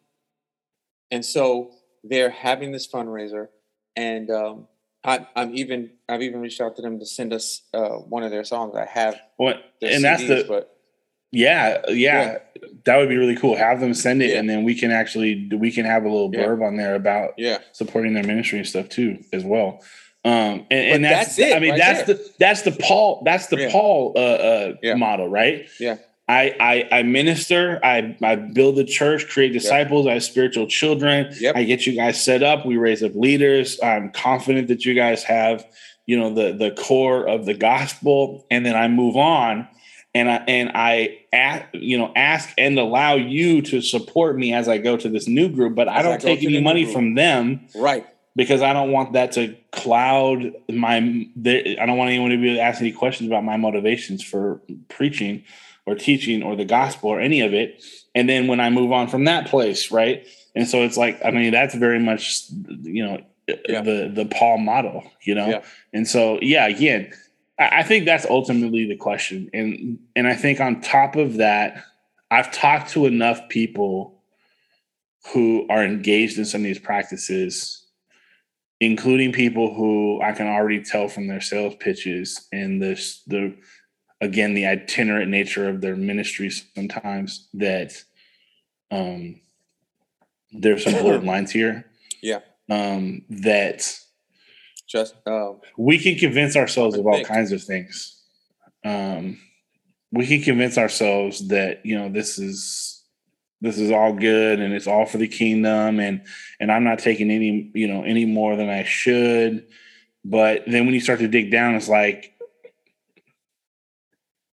And so they're having this fundraiser. And um, I, I'm even, I've even reached out to them to send us uh, one of their songs. I have what, their and C Ds, that's the, but yeah, yeah, yeah, that would be really cool. Have them send it. Yeah. And then we can actually, we can have a little blurb yeah. on there about yeah. supporting their ministry and stuff too, as well. Um, and, and that's, that's it. I mean, right that's there. the, that's the Paul, that's the yeah. Paul uh, uh, yeah. model, right? Yeah. I, I I minister, I, I build a church, create disciples, yep. I have spiritual children, yep. I get you guys set up, we raise up leaders, I'm confident that you guys have, you know, the, the core of the gospel, and then I move on, and I, and I ask, you know, ask and allow you to support me as I go to this new group, but as I don't I take any money group. from them. Right. Because I don't want that to cloud my, I don't want anyone to be asking any questions about my motivations for preaching or teaching or the gospel or any of it. And then when I move on from that place, right? And so it's like, I mean, that's very much, you know, yeah. the, the Paul model, you know? Yeah. And so, yeah, again, I, I think that's ultimately the question. And, and I think on top of that, I've talked to enough people who are engaged in some of these practices, including people who I can already tell from their sales pitches and this, the, again, the itinerant nature of their ministries sometimes that um, there's some blurred lines here. Yeah. Um, that just uh, we can convince ourselves of all think. kinds of things. Um, we can convince ourselves that, you know, this is this is all good and it's all for the kingdom, and and I'm not taking any, you know, any more than I should. But then when you start to dig down, it's like,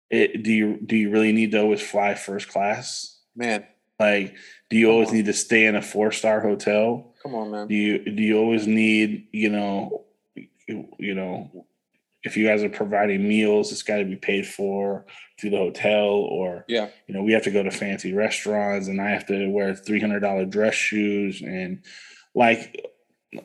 It, do you do you really need to always fly first class, man? Like, do you Come always on. need to stay in a four star hotel? Come on, man. Do you do you always need, you know, you, you know, if you guys are providing meals, it's got to be paid for through the hotel, or yeah, you know, we have to go to fancy restaurants, and I have to wear three hundred dollars dress shoes, and like,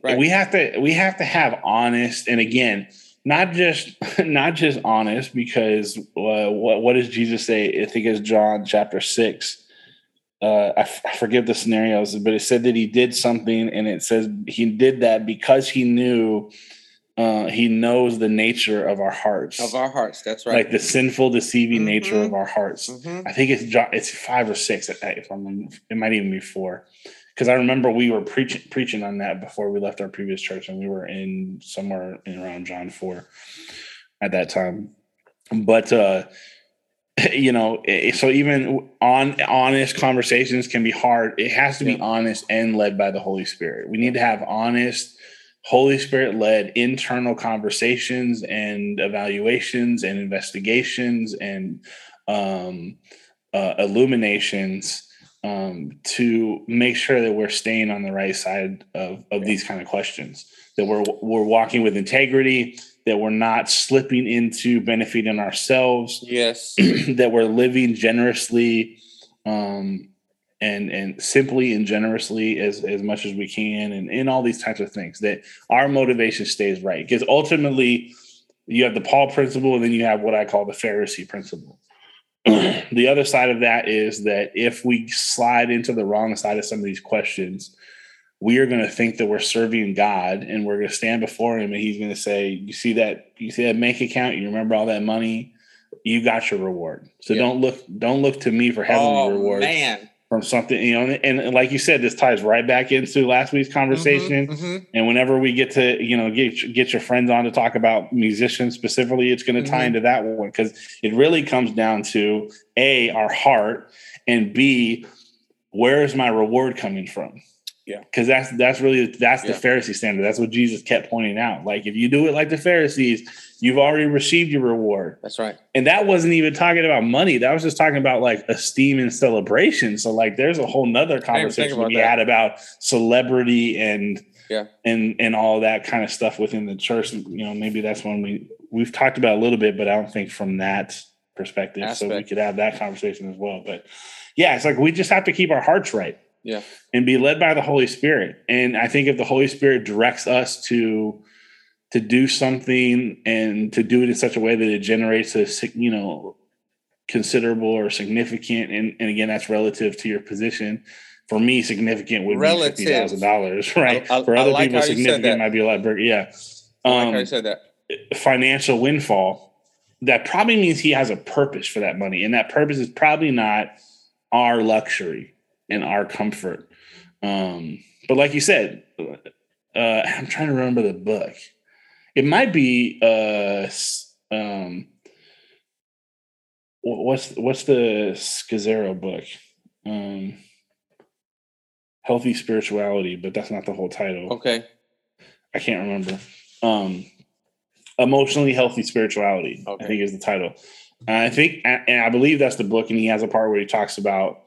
right. we have to we have to have honest, and again. Not just, not just honest, because uh, what what does Jesus say? I think it's John chapter six. Uh, I, f- I forget the scenarios, but it said that he did something, and it says he did that because he knew, uh, he knows the nature of our hearts, of our hearts. That's right, like the sinful, deceiving mm-hmm. nature of our hearts. Mm-hmm. I think it's John, it's five or six. If I'm, it might even be four. Because I remember we were preaching preaching on that before we left our previous church, and we were in somewhere in around John four at that time. But uh, you know, so even on honest conversations can be hard. It has to be yeah. honest and led by the Holy Spirit. We need to have honest, Holy Spirit led internal conversations and evaluations and investigations and um, uh, illuminations. Um, to make sure that we're staying on the right side of, of yeah. these kind of questions, that we're we're walking with integrity, that we're not slipping into benefiting ourselves, yes, that we're living generously, um, and and simply and generously as, as much as we can, and in all these types of things, that our motivation stays right. Because ultimately you have the Paul principle, and then you have what I call the Pharisee principle. The other side of that is that if we slide into the wrong side of some of these questions, we are going to think that we're serving God, and we're going to stand before him, and he's going to say, you see that, you see that bank account, you remember all that money, you got your reward. So yeah. don't look, don't look to me for heavenly oh, rewards man. From something, you know, and, and like you said, this ties right back into last week's conversation. Mm-hmm, mm-hmm. And whenever we get to, you know, get, get your friends on to talk about musicians specifically, it's going to mm-hmm. tie into that one. Cause it really comes down to A, our heart, and B, where is my reward coming from? Yeah, because that's that's really that's yeah. the Pharisee standard. That's what Jesus kept pointing out. Like, if you do it like the Pharisees, you've already received your reward. That's right. And that wasn't even talking about money. That was just talking about like esteem and celebration. So like, there's a whole nother conversation we that. had about celebrity and yeah, and and all that kind of stuff within the church. You know, maybe that's one we we've talked about a little bit, but I don't think from that perspective. Aspect. So we could have that conversation as well. But yeah, it's like we just have to keep our hearts right. Yeah. And be led by the Holy Spirit. And I think if the Holy Spirit directs us to to do something, and to do it in such a way that it generates a, you know, considerable or significant, and, and again, that's relative to your position. For me, significant would relative. be fifty thousand dollars, right? I, I, For other like people, significant might be a lot bigger. Yeah. Um, I like how you said that. Financial windfall, that probably means he has a purpose for that money. And that purpose is probably not our luxury and our comfort. Um, but like you said, uh, I'm trying to remember the book. It might be, uh, um, what's, what's the Scazzaro book? Um, Healthy Spirituality, but that's not the whole title. Okay. I can't remember. Um, Emotionally Healthy Spirituality, okay. I think is the title. I think, and I believe that's the book. And he has a part where he talks about,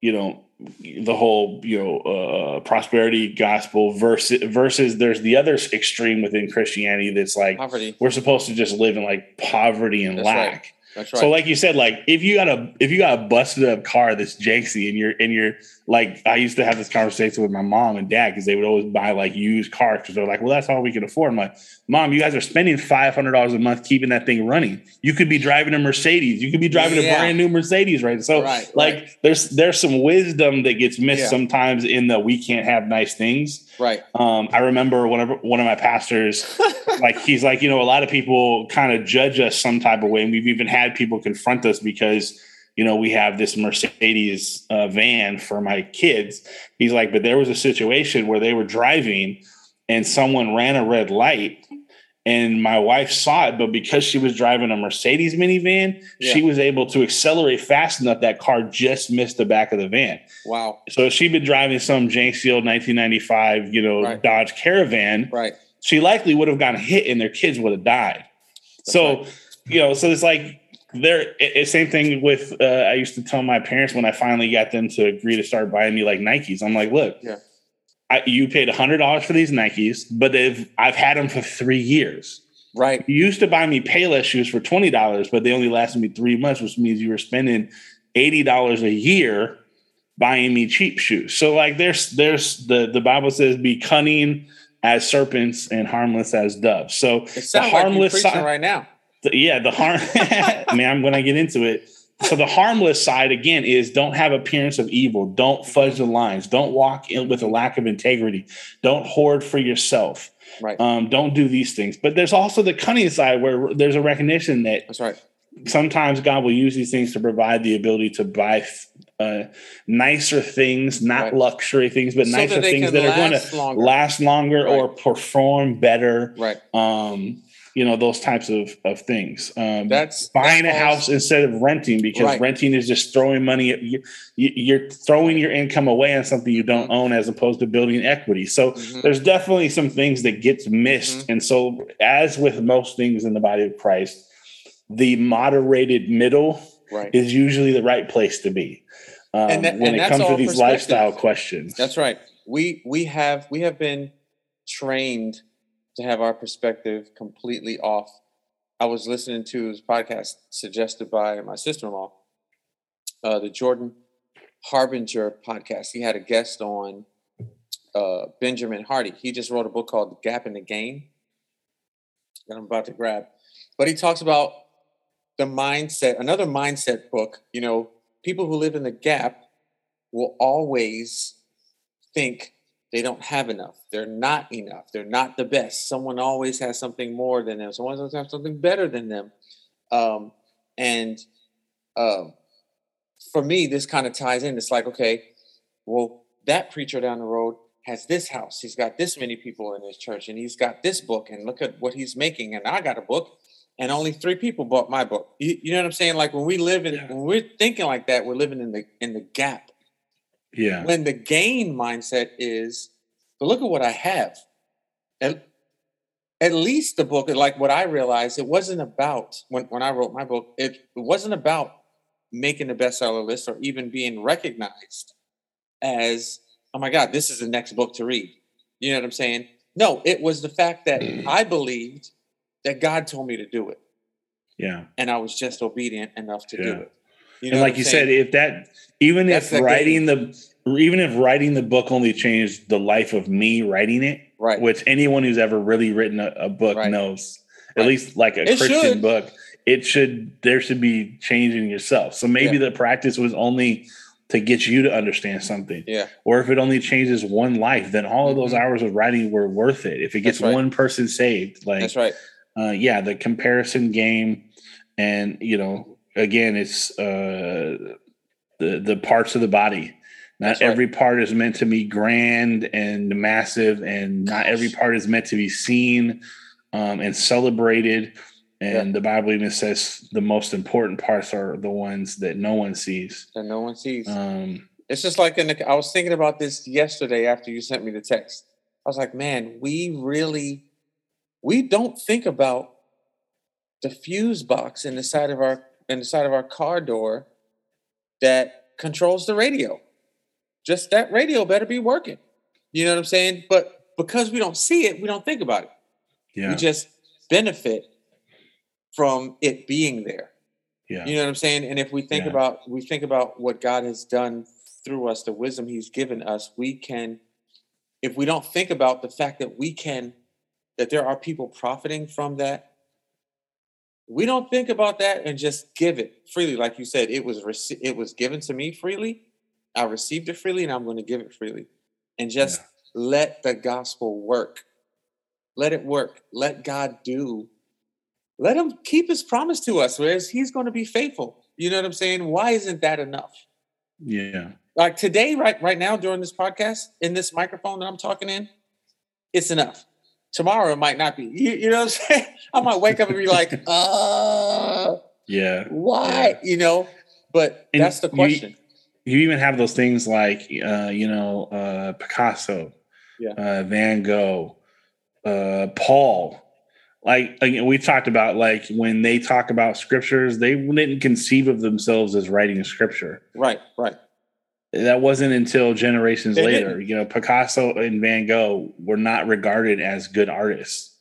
you know, the whole, you know, uh, prosperity gospel versus versus there's the other extreme within Christianity. That's like, poverty. We're supposed to just live in like poverty and that's lack. Right. That's right. So like you said, like if you got a, if you got a busted up car, that's janky, and you're, and you're like, I used to have this conversation with my mom and dad, cause they would always buy like used cars. Cause they're like, well, that's all we can afford. I'm like, mom, you guys are spending five hundred dollars a month keeping that thing running. You could be driving a Mercedes. You could be driving yeah. a brand new Mercedes. Right. So right, like right. there's, there's some wisdom that gets missed yeah. sometimes in the, we can't have nice things. Right. Um, I remember whenever one of my pastors, like, he's like, you know, a lot of people kind of judge us some type of way. And we've even had people confront us because, you know, we have this Mercedes uh, van for my kids. He's like, but there was a situation where they were driving and someone ran a red light, and my wife saw it, but because she was driving a Mercedes minivan, yeah. she was able to accelerate fast enough that car just missed the back of the van. Wow. So if she'd been driving some janky old nineteen ninety-five, you know, right. Dodge Caravan, right. she likely would have gotten hit and their kids would have died. That's so, right. you know, so it's like, There, it, same thing with. Uh, I used to tell my parents when I finally got them to agree to start buying me like Nikes. I'm like, look, yeah. I, you paid a hundred dollars for these Nikes, but they've I've had them for three years. Right. You used to buy me Payless shoes for twenty dollars, but they only lasted me three months, which means you were spending eighty dollars a year buying me cheap shoes. So like, there's there's the the Bible says, be cunning as serpents and harmless as doves. So it sounds the harmless like you're preaching right now. Yeah, the harm, man, I'm going to get into it. So the harmless side, again, is don't have appearance of evil. Don't fudge the lines. Don't walk in with a lack of integrity. Don't hoard for yourself. Right. Um, don't do these things. But there's also the cunning side where there's a recognition that That's right. sometimes God will use these things to provide the ability to buy uh, nicer things, not right. luxury things, but so nicer that things that are going to longer. last longer right. or perform better. Right. Um You know, those types of, of things. Um, that's buying that's a house awesome. instead of renting, because right. renting is just throwing money. At you, you're throwing your income away on something you don't mm-hmm. own, as opposed to building equity. So mm-hmm. there's definitely some things that gets missed. Mm-hmm. And so, as with most things in the body of Christ, the moderated middle right. is usually the right place to be um, and that, when and it comes to these lifestyle questions. That's right. We we have we have been trained to have our perspective completely off. I was listening to his podcast suggested by my sister-in-law, uh, the Jordan Harbinger podcast. He had a guest on, uh, Benjamin Hardy. He just wrote a book called The Gap in the Game that I'm about to grab. But he talks about the mindset, another mindset book. You know, people who live in the gap will always think they don't have enough. They're not enough. They're not the best. Someone always has something more than them. Someone always has something better than them. Um, and uh, for me, this kind of ties in. It's like, okay, well, that preacher down the road has this house. He's got this many people in his church, and he's got this book, and look at what he's making. And I got a book, and only three people bought my book. You, you know what I'm saying? Like, when we live in, when we're thinking like that, we're living in the in the gap. Yeah. When the gain mindset is, but look at what I have. At, at least the book, like what I realized, it wasn't about, when, when I wrote my book, it, it wasn't about making the bestseller list or even being recognized as, oh my God, this is the next book to read. You know what I'm saying? No, it was the fact that I believed that God told me to do it. Yeah. And I was just obedient enough to yeah. do it. You know, and like you saying? said, if that, even That's if writing game. the, even if writing the book only changed the life of me writing it, right. which anyone who's ever really written a, a book right. knows, right. at least like a it Christian should. book, it should, there should be changing yourself. So maybe yeah. the practice was only to get you to understand something. Yeah. Or if it only changes one life, then all of those mm-hmm. hours of writing were worth it. If it gets right. one person saved, like, That's right. uh, yeah, the comparison game and, you know, again, it's uh, the the parts of the body. Not That's every right. part is meant to be grand and massive, and Gosh. not every part is meant to be seen um, and celebrated. And yeah. the Bible even says the most important parts are the ones that no one sees. That no one sees. Um, it's just like in the, I was thinking about this yesterday after you sent me the text. I was like, man, we really we don't think about the fuse box in the side of our. in the side of our car door that controls the radio. Just that radio better be working. You know what I'm saying? But because we don't see it, we don't think about it. Yeah. We just benefit from it being there. Yeah. You know what I'm saying? And if we think yeah. about, we think about what God has done through us, the wisdom he's given us, we can, if we don't think about the fact that we can, that there are people profiting from that, we don't think about that and just give it freely. Like you said, it was rec- it was given to me freely. I received it freely, and I'm going to give it freely. And just yeah. let the gospel work. Let it work. Let God do. Let him keep his promise to us, whereas he's going to be faithful. You know what I'm saying? Why isn't that enough? Yeah. Like today, right, right now, during this podcast, in this microphone that I'm talking in, it's enough. Tomorrow it might not be. You, you know what I'm saying? I might wake up and be like, uh, yeah, why? Yeah. You know, but and that's the question. You, you even have those things like, uh, you know, uh, Picasso, yeah. uh, Van Gogh, uh, Paul. Like, again, we talked about, like, when they talk about scriptures, they didn't conceive of themselves as writing a scripture. Right, right. That wasn't until generations they later. Didn't. You know, Picasso and Van Gogh were not regarded as good artists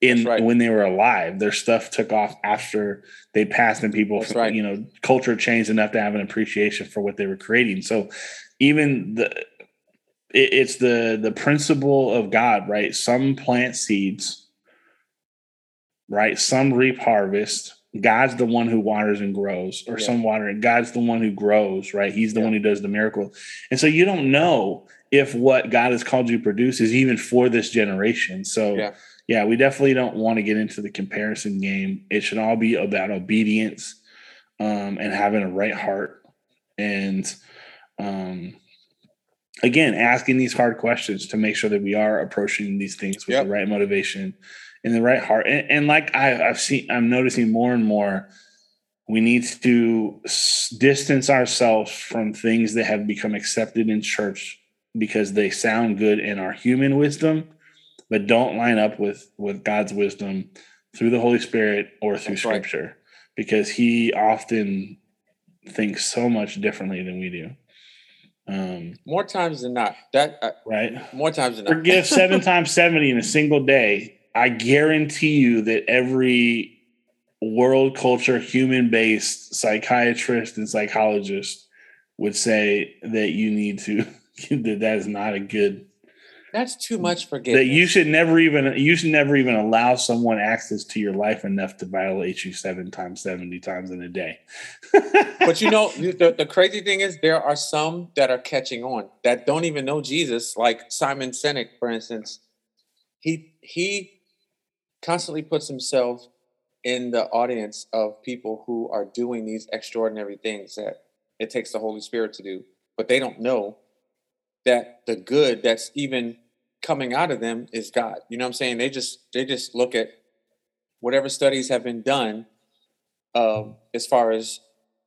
in right. when they were alive. Their stuff took off after they passed, and people, from, right. you know, culture changed enough to have an appreciation for what they were creating. So, even the it, it's the the principle of God, right? Some plant seeds, right? Some reap harvest. God's the one who waters and grows, or yeah. some water, and God's the one who grows, right? He's the yeah. one who does the miracle. And so you don't know if what God has called you to produce is even for this generation. So yeah, yeah we definitely don't want to get into the comparison game. It should all be about obedience um, and having a right heart. And um, again, asking these hard questions to make sure that we are approaching these things with yep. the right motivation in the right heart. And, and like I, I've seen, I'm noticing more and more, we need to distance ourselves from things that have become accepted in church because they sound good in our human wisdom, but don't line up with, with God's wisdom through the Holy Spirit or through That's scripture, right. because he often thinks so much differently than we do. Um, more times than not that, uh, right. More times than not. Forgive seven times seventy in a single day. I guarantee you that every world culture, human-based psychiatrist and psychologist would say that you need to, that that is not a good. That's too much forgiveness. That you should never even, you should never even allow someone access to your life enough to violate you seven times, seventy times in a day. But you know, the, the crazy thing is there are some that are catching on that don't even know Jesus. Like Simon Sinek, for instance, he, he constantly puts himself in the audience of people who are doing these extraordinary things that it takes the Holy Spirit to do, but they don't know that the good that's even coming out of them is God. You know what I'm saying? They just they just look at whatever studies have been done um, as far as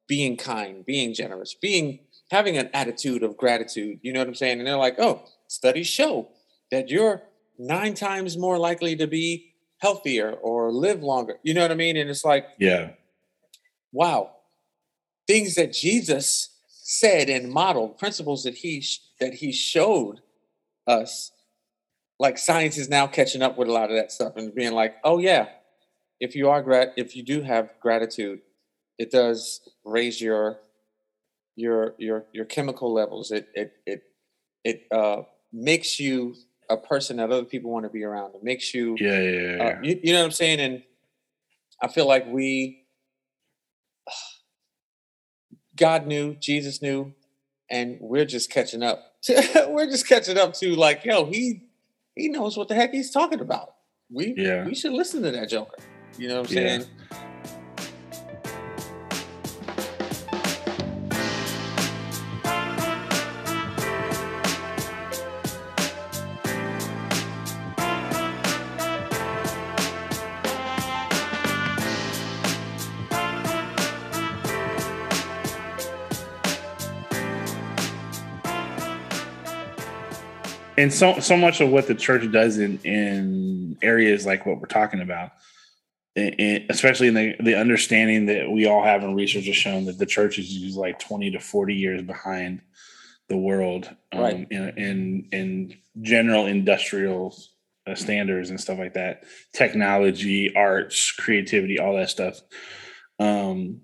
being kind, being generous, being having an attitude of gratitude. You know what I'm saying? And they're like, oh, studies show that you're nine times more likely to be healthier or live longer. You know what I mean? And it's like, yeah, wow. Things that Jesus said and modeled, principles that he that he showed us, like science is now catching up with a lot of that stuff and being like, oh yeah, if you are grat, if you do have gratitude, it does raise your your your your chemical levels. It it it it uh, makes you a person that other people want to be around. It makes you, yeah, yeah, yeah. Uh, you, you know what I'm saying? And I feel like we. God knew, Jesus knew, and we're just catching up. We're just catching up to like, yo, he he knows what the heck he's talking about. We yeah. we should listen to that joker. You know what I'm yeah. saying? And so, so much of what the church does in, in areas like what we're talking about, and, and especially in the, the understanding that we all have, and research has shown that the church is usually like twenty to forty years behind the world, um, right. in, in, in general industrial standards and stuff like that, technology, arts, creativity, all that stuff, um,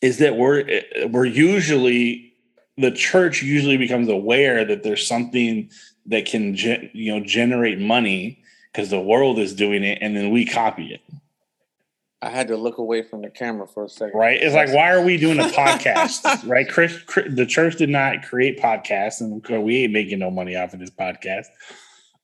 is that we're we're usually, the church usually becomes aware that there's something that can, you know, generate money because the world is doing it, and then we copy it. I had to look away from the camera for a second. Right? It's like, why are we doing a podcast? Right? Chris, Chris, the church did not create podcasts, and we ain't making no money off of this podcast.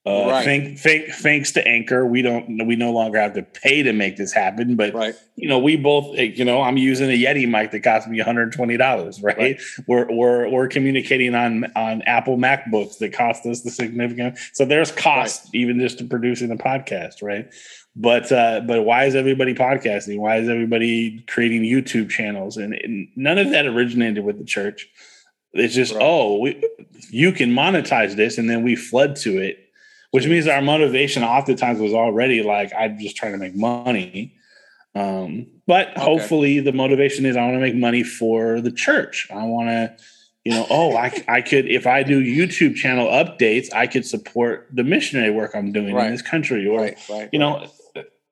Uh, right. thank, thank, thanks to Anchor, we don't, we no longer have to pay to make this happen. But right. you know, we both, you know, I'm using a Yeti mic that cost me one hundred twenty dollars. Right? right? We're we're we're communicating on on Apple MacBooks that cost us the significant. So there's cost right. even just to producing a podcast, right? But uh, but why is everybody podcasting? Why is everybody creating YouTube channels? And, and none of that originated with the church. It's just right. oh, we, you can monetize this, and then we flood to it. Which means our motivation oftentimes was already like, I'm just trying to make money. Um, but okay. hopefully the motivation is I want to make money for the church. I want to, you know, oh, I, I could, if I do YouTube channel updates, I could support the missionary work I'm doing right. in this country. Or, right, right, you know,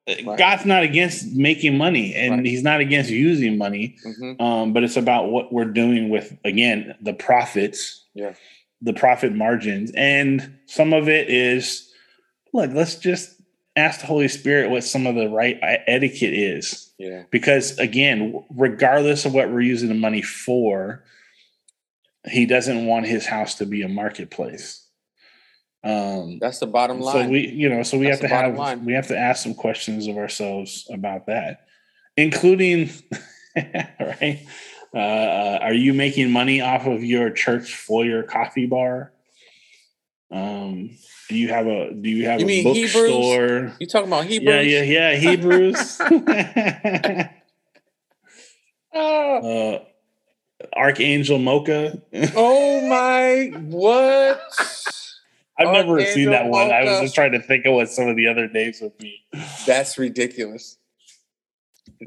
right. God's not against making money, and right. he's not against using money. Mm-hmm. Um, but it's about what we're doing with, again, the profits. Yeah. the profit margins. And some of it is, look, let's just ask the Holy Spirit what some of the right etiquette is. Yeah. Because again, regardless of what we're using the money for, he doesn't want his house to be a marketplace. Um, that's the bottom line. So we, you know, so we that's have to have, line. we have to ask some questions of ourselves about that, including, right. Uh, are you making money off of your church foyer coffee bar? Um, do you have a do you have you a bookstore? You talking about Hebrews? Yeah, yeah, yeah, Hebrews. uh, Archangel Mocha. Oh my! What? I've Archangel never seen that one. Mocha. I was just trying to think of what some of the other names would be. That's ridiculous.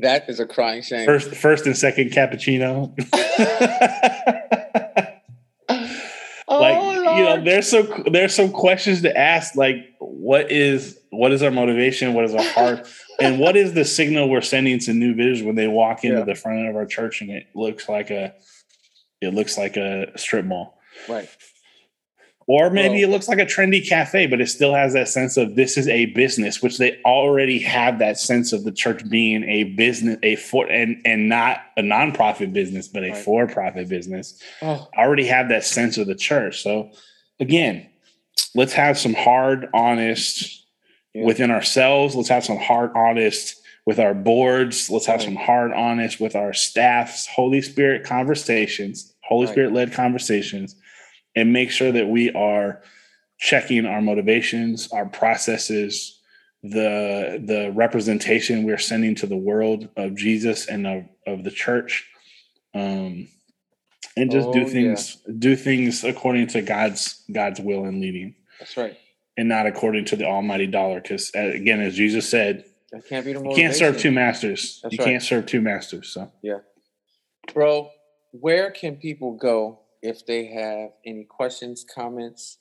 That is a crying shame. First, first and second cappuccino. Oh, like Lord. You know, there's some there's some questions to ask. Like, what is what is our motivation? What is our heart? And what is the signal we're sending to new visitors when they walk into yeah. the front of our church and it looks like a It looks like a strip mall. Right. Or maybe well, it looks like a trendy cafe, but it still has that sense of this is a business, which they already have that sense of the church being a business, a for and, and not a nonprofit business, but a right. for-profit business. Oh. I already have that sense of the church. So again, let's have some hard, honest yeah. within ourselves. Let's have some hard, honest with our boards. Let's have right. some hard, honest with our staffs, Holy Spirit conversations, Holy right. Spirit led conversations. And make sure that we are checking our motivations, our processes, the the representation we're sending to the world of Jesus and of, of the church. Um, and just oh, do things yeah. do things according to God's God's will and leading. That's right. And not according to the almighty dollar. Because again, as Jesus said, that can't be the motivation. You can't serve two masters. That's you right. can't serve two masters. So yeah. Bro, where can people go if they have any questions, comments,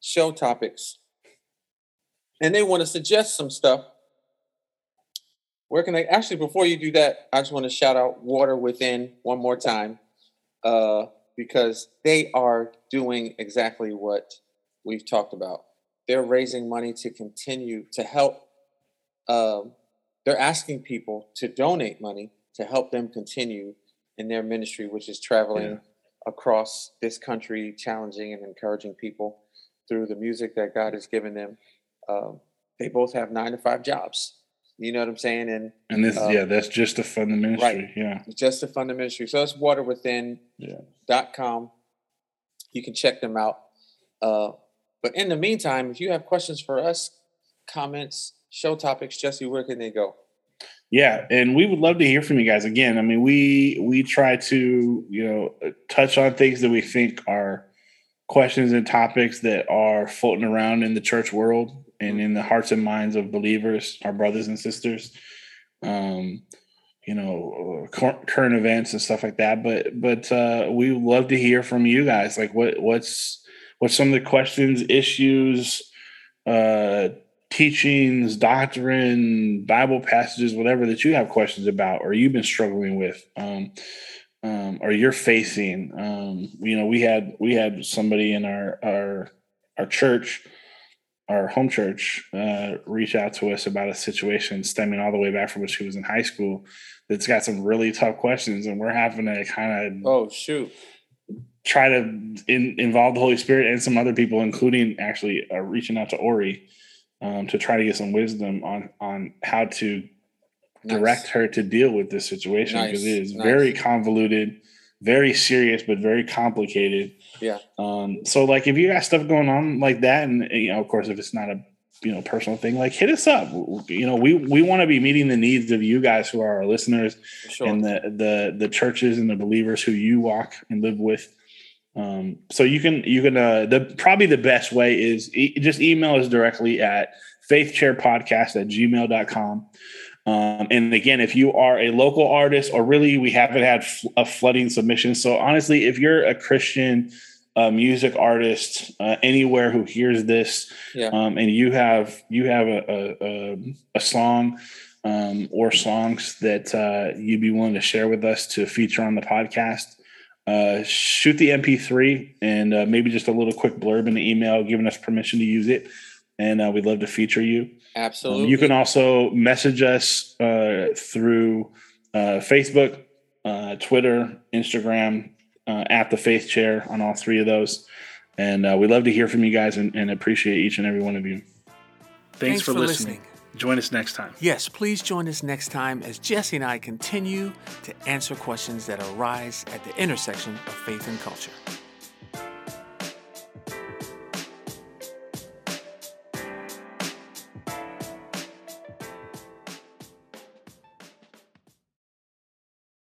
show topics, and they want to suggest some stuff? Where can they actually, before you do that, I just want to shout out Water Within one more time, uh, because they are doing exactly what we've talked about. They're raising money to continue to help. Um, they're asking people to donate money to help them continue in their ministry, which is traveling yeah. across this country, challenging and encouraging people through the music that God has given them. Um, they both have nine to five jobs. You know what I'm saying? And, and this, um, yeah, that's just to fund the ministry. Right. Yeah. Just to fund the ministry. So that's water within dot com. You can check them out. Uh, but in the meantime, if you have questions for us, comments, show topics, Jesse, where can they go? Yeah. And we would love to hear from you guys again. I mean, we, we try to, you know, touch on things that we think are questions and topics that are floating around in the church world and in the hearts and minds of believers, our brothers and sisters, um, you know, current events and stuff like that. But, but uh, we would love to hear from you guys. Like what, what's, what's some of the questions, issues, uh, teachings, doctrine, Bible passages, whatever that you have questions about, or you've been struggling with, um, um, or you're facing. Um, you know, we had we had somebody in our our our church, our home church, uh, reach out to us about a situation stemming all the way back from when she was in high school. That's got some really tough questions, and we're having to kind of oh shoot. try to in, involve the Holy Spirit and some other people, including actually uh, reaching out to Ori. Um, to try to get some wisdom on, on how to nice. direct her to deal with this situation, because nice. it is nice. very convoluted, very serious, but very complicated. Yeah. Um, so like if you got stuff going on like that, and you know, of course, if it's not a, you know, personal thing, like hit us up. You know, we, we want to be meeting the needs of you guys who are our listeners sure. and the, the, the churches and the believers who you walk and live with. Um, so you can, you can, uh, the, probably the best way is e- just email us directly at faith chair podcast at gmail dot com. Um, and again, if you are a local artist, or really we haven't had fl- a flooding submission. So honestly, if you're a Christian, uh, music artist, uh, anywhere who hears this, yeah. um, and you have, you have a, a, a song, um, or songs that, uh, you'd be willing to share with us to feature on the podcast, Uh, shoot the M P three and uh, maybe just a little quick blurb in the email giving us permission to use it. And uh, we'd love to feature you. Absolutely. Um, you can also message us uh, through uh, Facebook, uh, Twitter, Instagram, uh, at The Faith Chair on all three of those. And uh, we'd love to hear from you guys and, and appreciate each and every one of you. Thanks, Thanks for, for listening. listening. Join us next time. Yes, please join us next time as Jesse and I continue to answer questions that arise at the intersection of faith and culture.